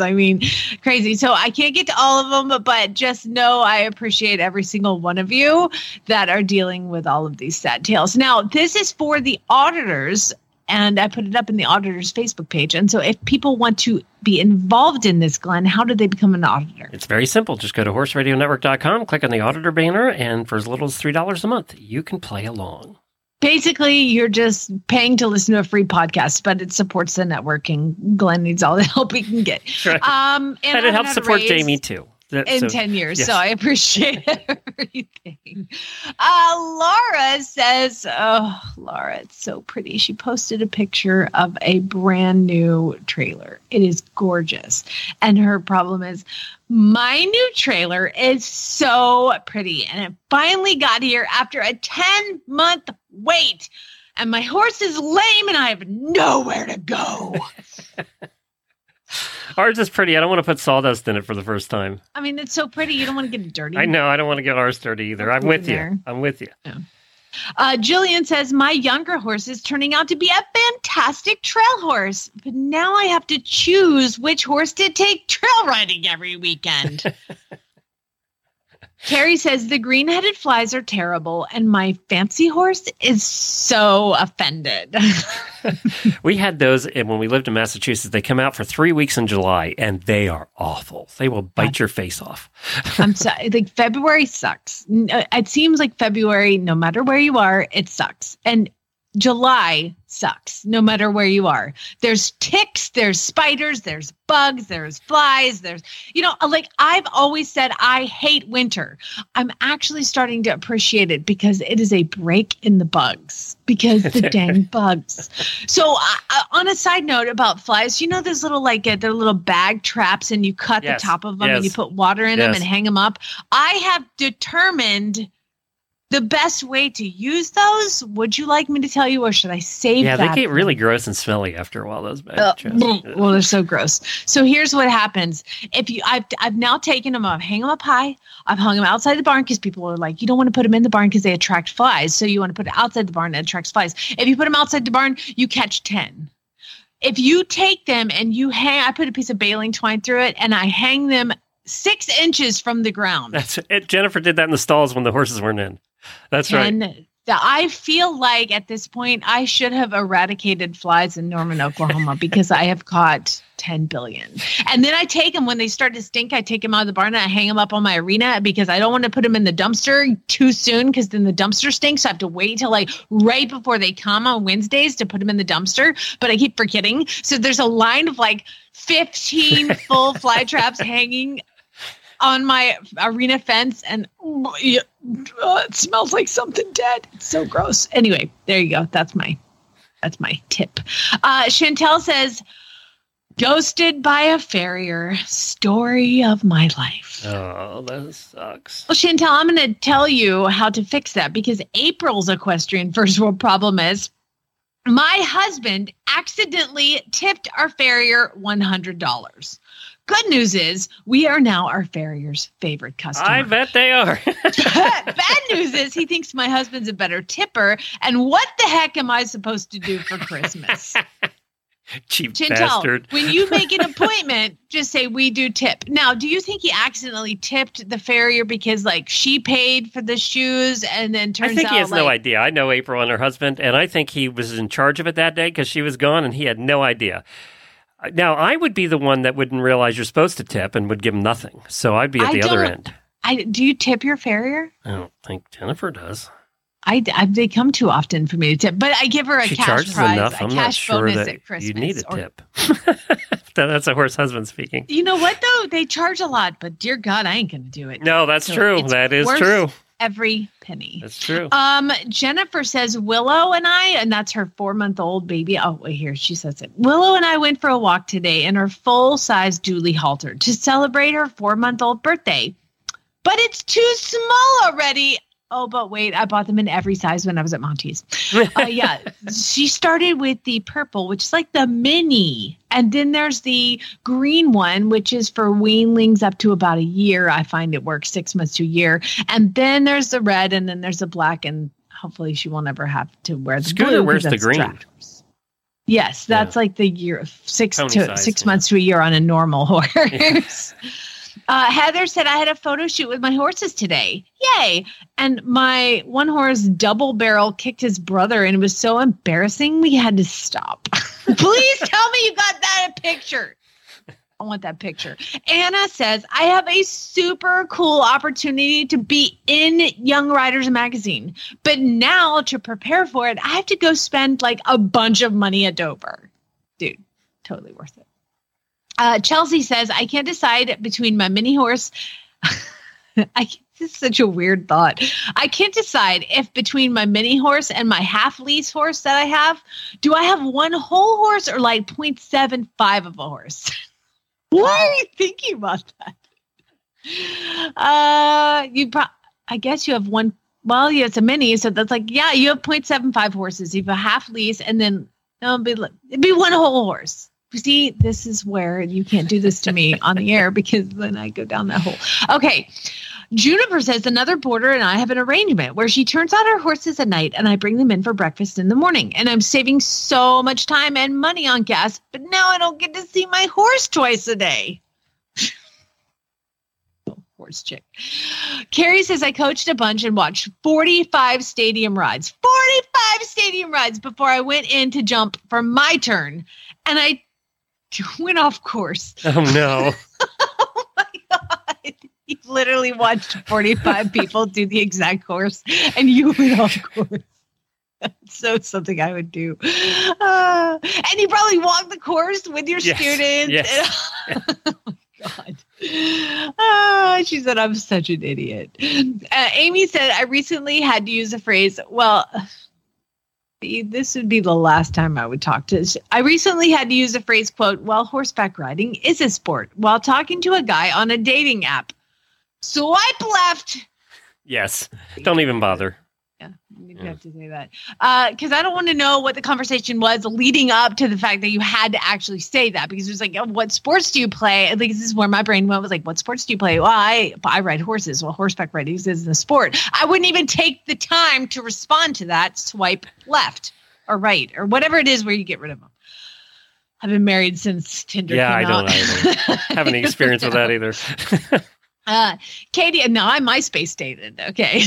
I mean, crazy. So I can't get to all of them, but just know I appreciate every single one of you that are dealing with all of these sad tales. Now, this is for the auditors, and I put it up in the auditors' Facebook page. And so if people want to be involved in this, Glenn, how do they become an auditor? It's very simple. Just go to horseradionetwork.com, click on the auditor banner, and for as little as $3 a month, you can play along. Basically, you're just paying to listen to a free podcast, but it supports the network, and Glenn needs all the help he can get. Right. And it helps support Jamie, too. In 10 years, yes. So I appreciate everything. Laura says, oh, Laura, it's so pretty. She posted a picture of a brand new trailer. It is gorgeous. And her problem is, my new trailer is so pretty, and it finally got here after a 10-month wait, and my horse is lame, and I have nowhere to go. Ours is pretty. I don't want to put sawdust in it for the first time. I mean, it's so pretty. You don't want to get it dirty. I know. I don't want to get ours dirty either. I'm with you. Yeah. Jillian says, my younger horse is turning out to be a fantastic trail horse, but now I have to choose which horse to take trail riding every weekend. Carrie says, the green-headed flies are terrible, and my fancy horse is so offended. We had those, and when we lived in Massachusetts, they come out for 3 weeks in July, and they are awful. They will bite your face off. I'm sorry. Like, February sucks. It seems like February, no matter where you are, it sucks. And July sucks, no matter where you are. There's ticks, there's spiders, there's bugs, there's flies, there's, you know, like I've always said, I hate winter. I'm actually starting to appreciate it because it is a break in the bugs, because the dang bugs. So on a side note about flies, you know, those little, like they're little bag traps, and you cut the top of them and you put water in them and hang them up. I have determined the best way to use those. Would you like me to tell you, or should I save that? Yeah, they get really gross and smelly after a while, those bags. Well, they're so gross. So here's what happens. I've now taken them, I've hung them up high. I've hung them outside the barn because people are like, you don't want to put them in the barn because they attract flies. So you want to put it outside the barn, it attracts flies. If you put them outside the barn, you catch 10. If you take them and you hang, I put a piece of baling twine through it and I hang them 6 inches from the ground. That's it. Jennifer did that in the stalls when the horses weren't in. That's right. I feel like at this point I should have eradicated flies in Norman, Oklahoma, because I have caught 10 billion. And then I take them when they start to stink. I take them out of the barn and I hang them up on my arena because I don't want to put them in the dumpster too soon because then the dumpster stinks. So I have to wait till like right before they come on Wednesdays to put them in the dumpster. But I keep forgetting. So there's a line of like 15 full fly traps hanging on my arena fence, and it smells like something dead. It's so gross. Anyway, there you go. That's my tip. Chantel says, "Ghosted by a farrier, story of my life." Oh, that sucks. Well, Chantel, I'm going to tell you how to fix that because April's equestrian first world problem is my husband accidentally tipped our farrier $100. Good news is we are now our farrier's favorite customer. I bet they are. Bad news is he thinks my husband's a better tipper. And what the heck am I supposed to do for Christmas? Cheap Chantel, bastard. When you make an appointment, just say we do tip. Now, do you think he accidentally tipped the farrier because like she paid for the shoes and then turns out I think he has no idea. I know April and her husband, and I think he was in charge of it that day because she was gone and he had no idea. Now, I would be the one that wouldn't realize you're supposed to tip and would give him nothing. So I'd be at the other end. Do you tip your farrier? I don't think Jennifer does. They come too often for me to tip, but I give her a she cash prize, enough. I'm cash not sure bonus that at Christmas. You need a tip. That's a horse husband speaking. You know what, though? They charge a lot, but dear God, I ain't going to do it. No, that's true. That is true. Every penny. That's true. Jennifer says, Willow and I, and that's her 4-month-old baby. Oh, wait, here she says it. Willow and I went for a walk today in her full-size Dooley halter to celebrate her 4-month-old birthday. But it's too small already. Oh, but wait, I bought them in every size when I was at Monty's. She started with the purple, which is like the mini. And then there's the green one, which is for weanlings up to about a year. I find it works 6 months to a year. And then there's the red, and then there's the black. And hopefully she won't ever have to wear the Scooter blue. Where's the green? Tractors. Yes, that's like the year, six months to a year on a normal horse. Yeah. Heather said, I had a photo shoot with my horses today. Yay. And my one horse double barrel kicked his brother, and it was so embarrassing. We had to stop. Please tell me you got that picture. I want that picture. Anna says, I have a super cool opportunity to be in Young Riders magazine. But now to prepare for it, I have to go spend like a bunch of money at Dover. Dude, totally worth it. Chelsea says, I can't decide between my mini horse. This is such a weird thought. I can't decide if between my mini horse and my half lease horse that I have, do I have one whole horse or like 0.75 of a horse? What are you thinking about that? I guess you have one. Well, yeah, it's a mini. So that's like, yeah, you have 0.75 horses. You have a half lease and then it'd be one whole horse. See, this is where you can't do this to me on the air because then I go down that hole. Okay. Juniper says another boarder and I have an arrangement where she turns out her horses at night and I bring them in for breakfast in the morning. And I'm saving so much time and money on gas, but now I don't get to see my horse twice a day. Horse chick. Carrie says, I coached a bunch and watched 45 stadium rides. 45 stadium rides before I went in to jump for my turn. And I went off course. Oh, no. Oh, my God. You literally watched 45 people do the exact course, and you went off course. That's so something I would do. And you probably walked the course with your students. Yes. Oh, my God. She said, I'm such an idiot. Amy said, I recently had to use the phrase, this would be the last time I would talk to this. I recently had to use the phrase, quote, well, horseback riding is a sport while talking to a guy on a dating app. Swipe left. Yes. Don't even bother. Yeah, you have to say that. Because I don't want to know what the conversation was leading up to the fact that you had to actually say that. Because it was like, oh, what sports do you play? At least this is where my brain went. Was like, what sports do you play? Well, I ride horses. Well, horseback riding is a sport. I wouldn't even take the time to respond to that. Swipe left or right or whatever it is where you get rid of them. I've been married since Tinder came out. I don't have any experience with that either. Katie, no, I'm MySpace dated. Okay.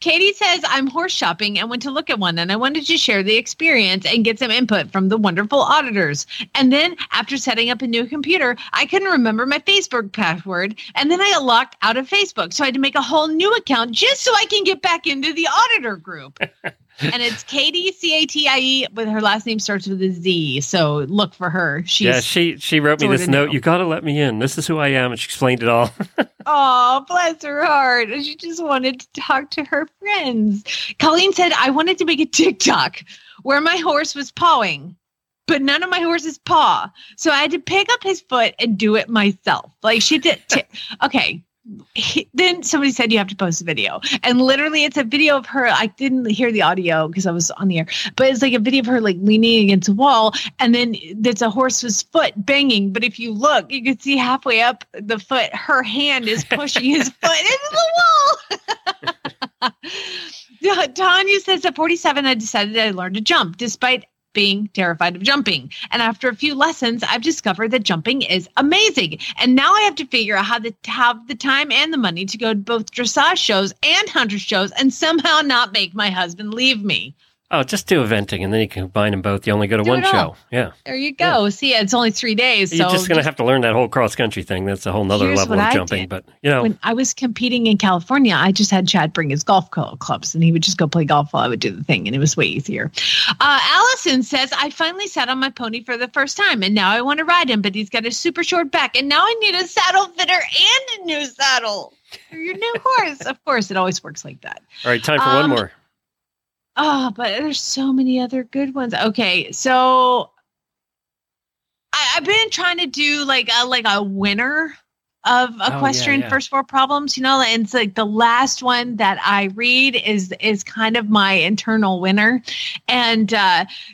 Katie says, I'm horse shopping and went to look at one, and I wanted to share the experience and get some input from the wonderful auditors. And then after setting up a new computer, I couldn't remember my Facebook password, and then I got locked out of Facebook. So I had to make a whole new account just so I can get back into the auditor group. And it's Katie, C-A-T-I-E, with her last name starts with a Z. So look for her. She wrote me this note. You got to let me in. This is who I am. And she explained it all. Oh, bless her heart. She just wanted to talk to her friends. Colleen said, I wanted to make a TikTok where my horse was pawing, but none of my horse's paw. So I had to pick up his foot and do it myself. Like she did. Okay. Then somebody said you have to post a video, and literally it's a video of her. I didn't hear the audio because I was on the air, but it's like a video of her like leaning against a wall, and then it's a horse's foot banging. But if you look, you can see halfway up the foot, her hand is pushing his foot into the wall. Tanya says at 47, I decided I learned to jump despite being terrified of jumping. And after a few lessons, I've discovered that jumping is amazing. And now I have to figure out how to have the time and the money to go to both dressage shows and hunter shows and somehow not make my husband leave me. Oh, just do eventing and then you can combine them both. You only go to one show. Yeah. There you go. Yeah. See, it's only 3 days. You're just going to have to learn that whole cross-country thing. That's a whole nother level of jumping. But, you know, when I was competing in California, I just had Chad bring his golf clubs and he would just go play golf while I would do the thing. And it was way easier. Allison says, I finally sat on my pony for the first time and now I want to ride him, but he's got a super short back and now I need a saddle fitter and a new saddle for your new horse. Of course, it always works like that. All right. Time for one more. Oh, but there's so many other good ones. Okay, so I've been trying to do like a winner of equestrian first world problems, you know, and it's like the last one that I read is kind of my internal winner. And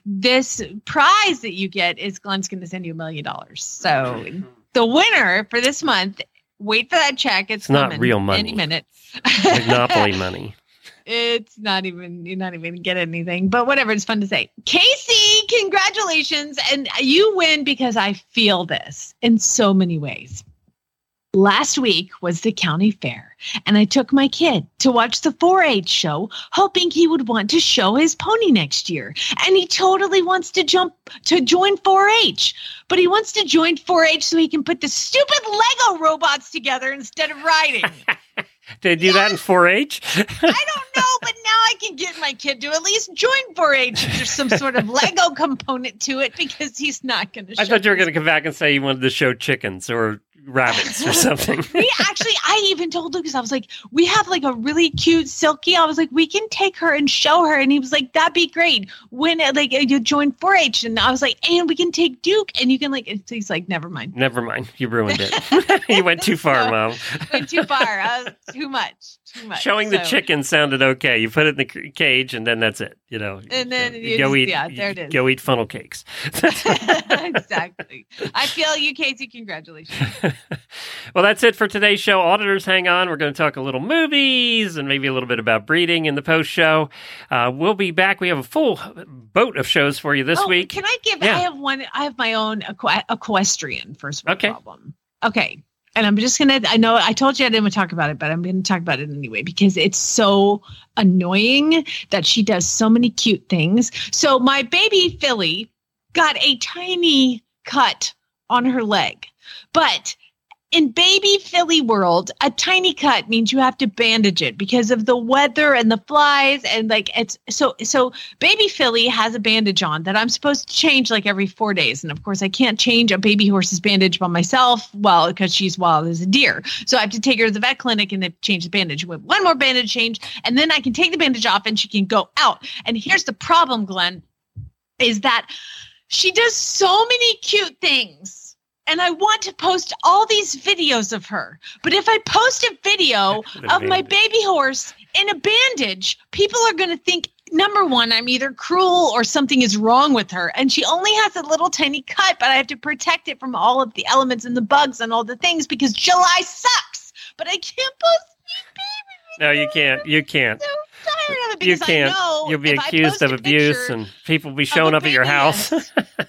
this prize that you get is Glenn's going to send you $1 million. So the winner for this month, wait for that check. It's not real money. Any minute. Monopoly money. It's not even, you're not even going to get anything, but whatever. It's fun to say. Casey, congratulations. And you win because I feel this in so many ways. Last week was the county fair and I took my kid to watch the 4-H show, hoping he would want to show his pony next year. And he totally wants to join 4-H, but he wants to join 4-H so he can put the stupid Lego robots together instead of riding. They do that in 4-H? I don't know, but now I can get my kid to at least join 4-H if there's some sort of Lego component to it, because he's not going to show. I thought you were going to come back and say you wanted to show chickens or rabbits or something. I even told Lucas, I was like, we have like a really cute Silky. I was like, we can take her and show her. And he was like, that'd be great when like you join 4-H. And I was like, and we can take Duke and you can like, he's like, never mind. Never mind. You ruined it. You went too far, Mom. Went too far. Too much. Showing the chicken sounded okay. You put it in the cage and then that's it, you know. And then you go eat, there it is. Go eat funnel cakes. Exactly. I feel you, Casey. Congratulations. Well, that's it for today's show. Auditors, hang on. We're going to talk a little movies and maybe a little bit about breeding in the post-show. We'll be back. We have a full boat of shows for you this week. Can I give... Yeah. I have one. I have my own equestrian first world problem. Okay. And I'm just going to... I know I told you I didn't want to talk about it, but I'm going to talk about it anyway because it's so annoying that she does so many cute things. So my baby filly got a tiny cut on her leg. But in baby filly world, a tiny cut means you have to bandage it because of the weather and the flies. And like, it's so baby filly has a bandage on that I'm supposed to change like every 4 days. And of course I can't change a baby horse's bandage by myself. Well, because she's wild as a deer. So I have to take her to the vet clinic and they change the bandage with one more bandage change. And then I can take the bandage off and she can go out. And here's the problem, Glenn, is that she does so many cute things. And I want to post all these videos of her. But if I post a video of my baby horse in a bandage, people are going to think, number one, I'm either cruel or something is wrong with her. And she only has a little tiny cut, but I have to protect it from all of the elements and the bugs and all the things because July sucks. But I can't post these baby videos. No, you can't. I'm so tired of it because I know you'll be accused of abuse and people be showing up at your house.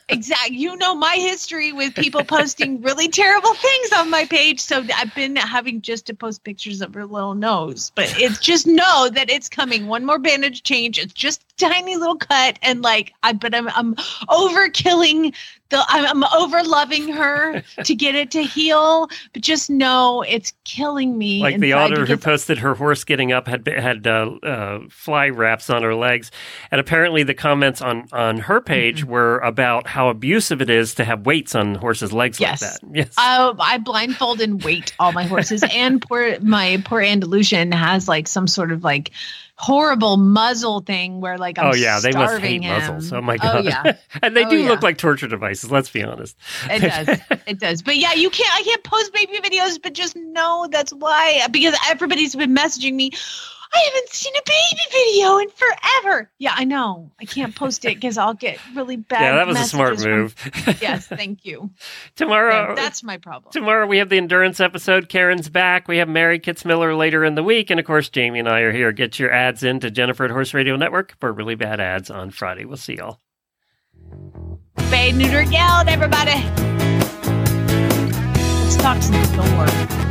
Exactly. You know my history with people posting really terrible things on my page. So I've been having just to post pictures of her little nose. But it's just know that it's coming. One more bandage change. It's just a tiny little cut. And like, I'm overkilling I'm over loving her to get it to heal, but just know it's killing me. Like the author who posted her horse getting up had fly wraps on her legs, and apparently the comments on her page were about how abusive it is to have weights on horses' legs like that. Yes, I blindfold and weight all my horses, and my poor Andalusian has like some sort of like horrible muzzle thing where like I'm starving they must hate muzzles. Oh my god. Oh, yeah. And they do look like torture devices, let's be honest. It does. It does. But yeah, I can't post baby videos, but just know that's why, because everybody's been messaging me, I haven't seen a baby video in forever. Yeah, I know. I can't post it because I'll get really bad. Yeah, that was a smart move. Yes, thank you. Tomorrow. Yeah, that's my problem. Tomorrow we have the endurance episode. Karen's back. We have Mary Kitzmiller later in the week. And, of course, Jamie and I are here. Get your ads in to Jennifer at Horse Radio Network for really bad ads on Friday. We'll see y'all. Spay, neuter, geld, everybody. Let's talk some more.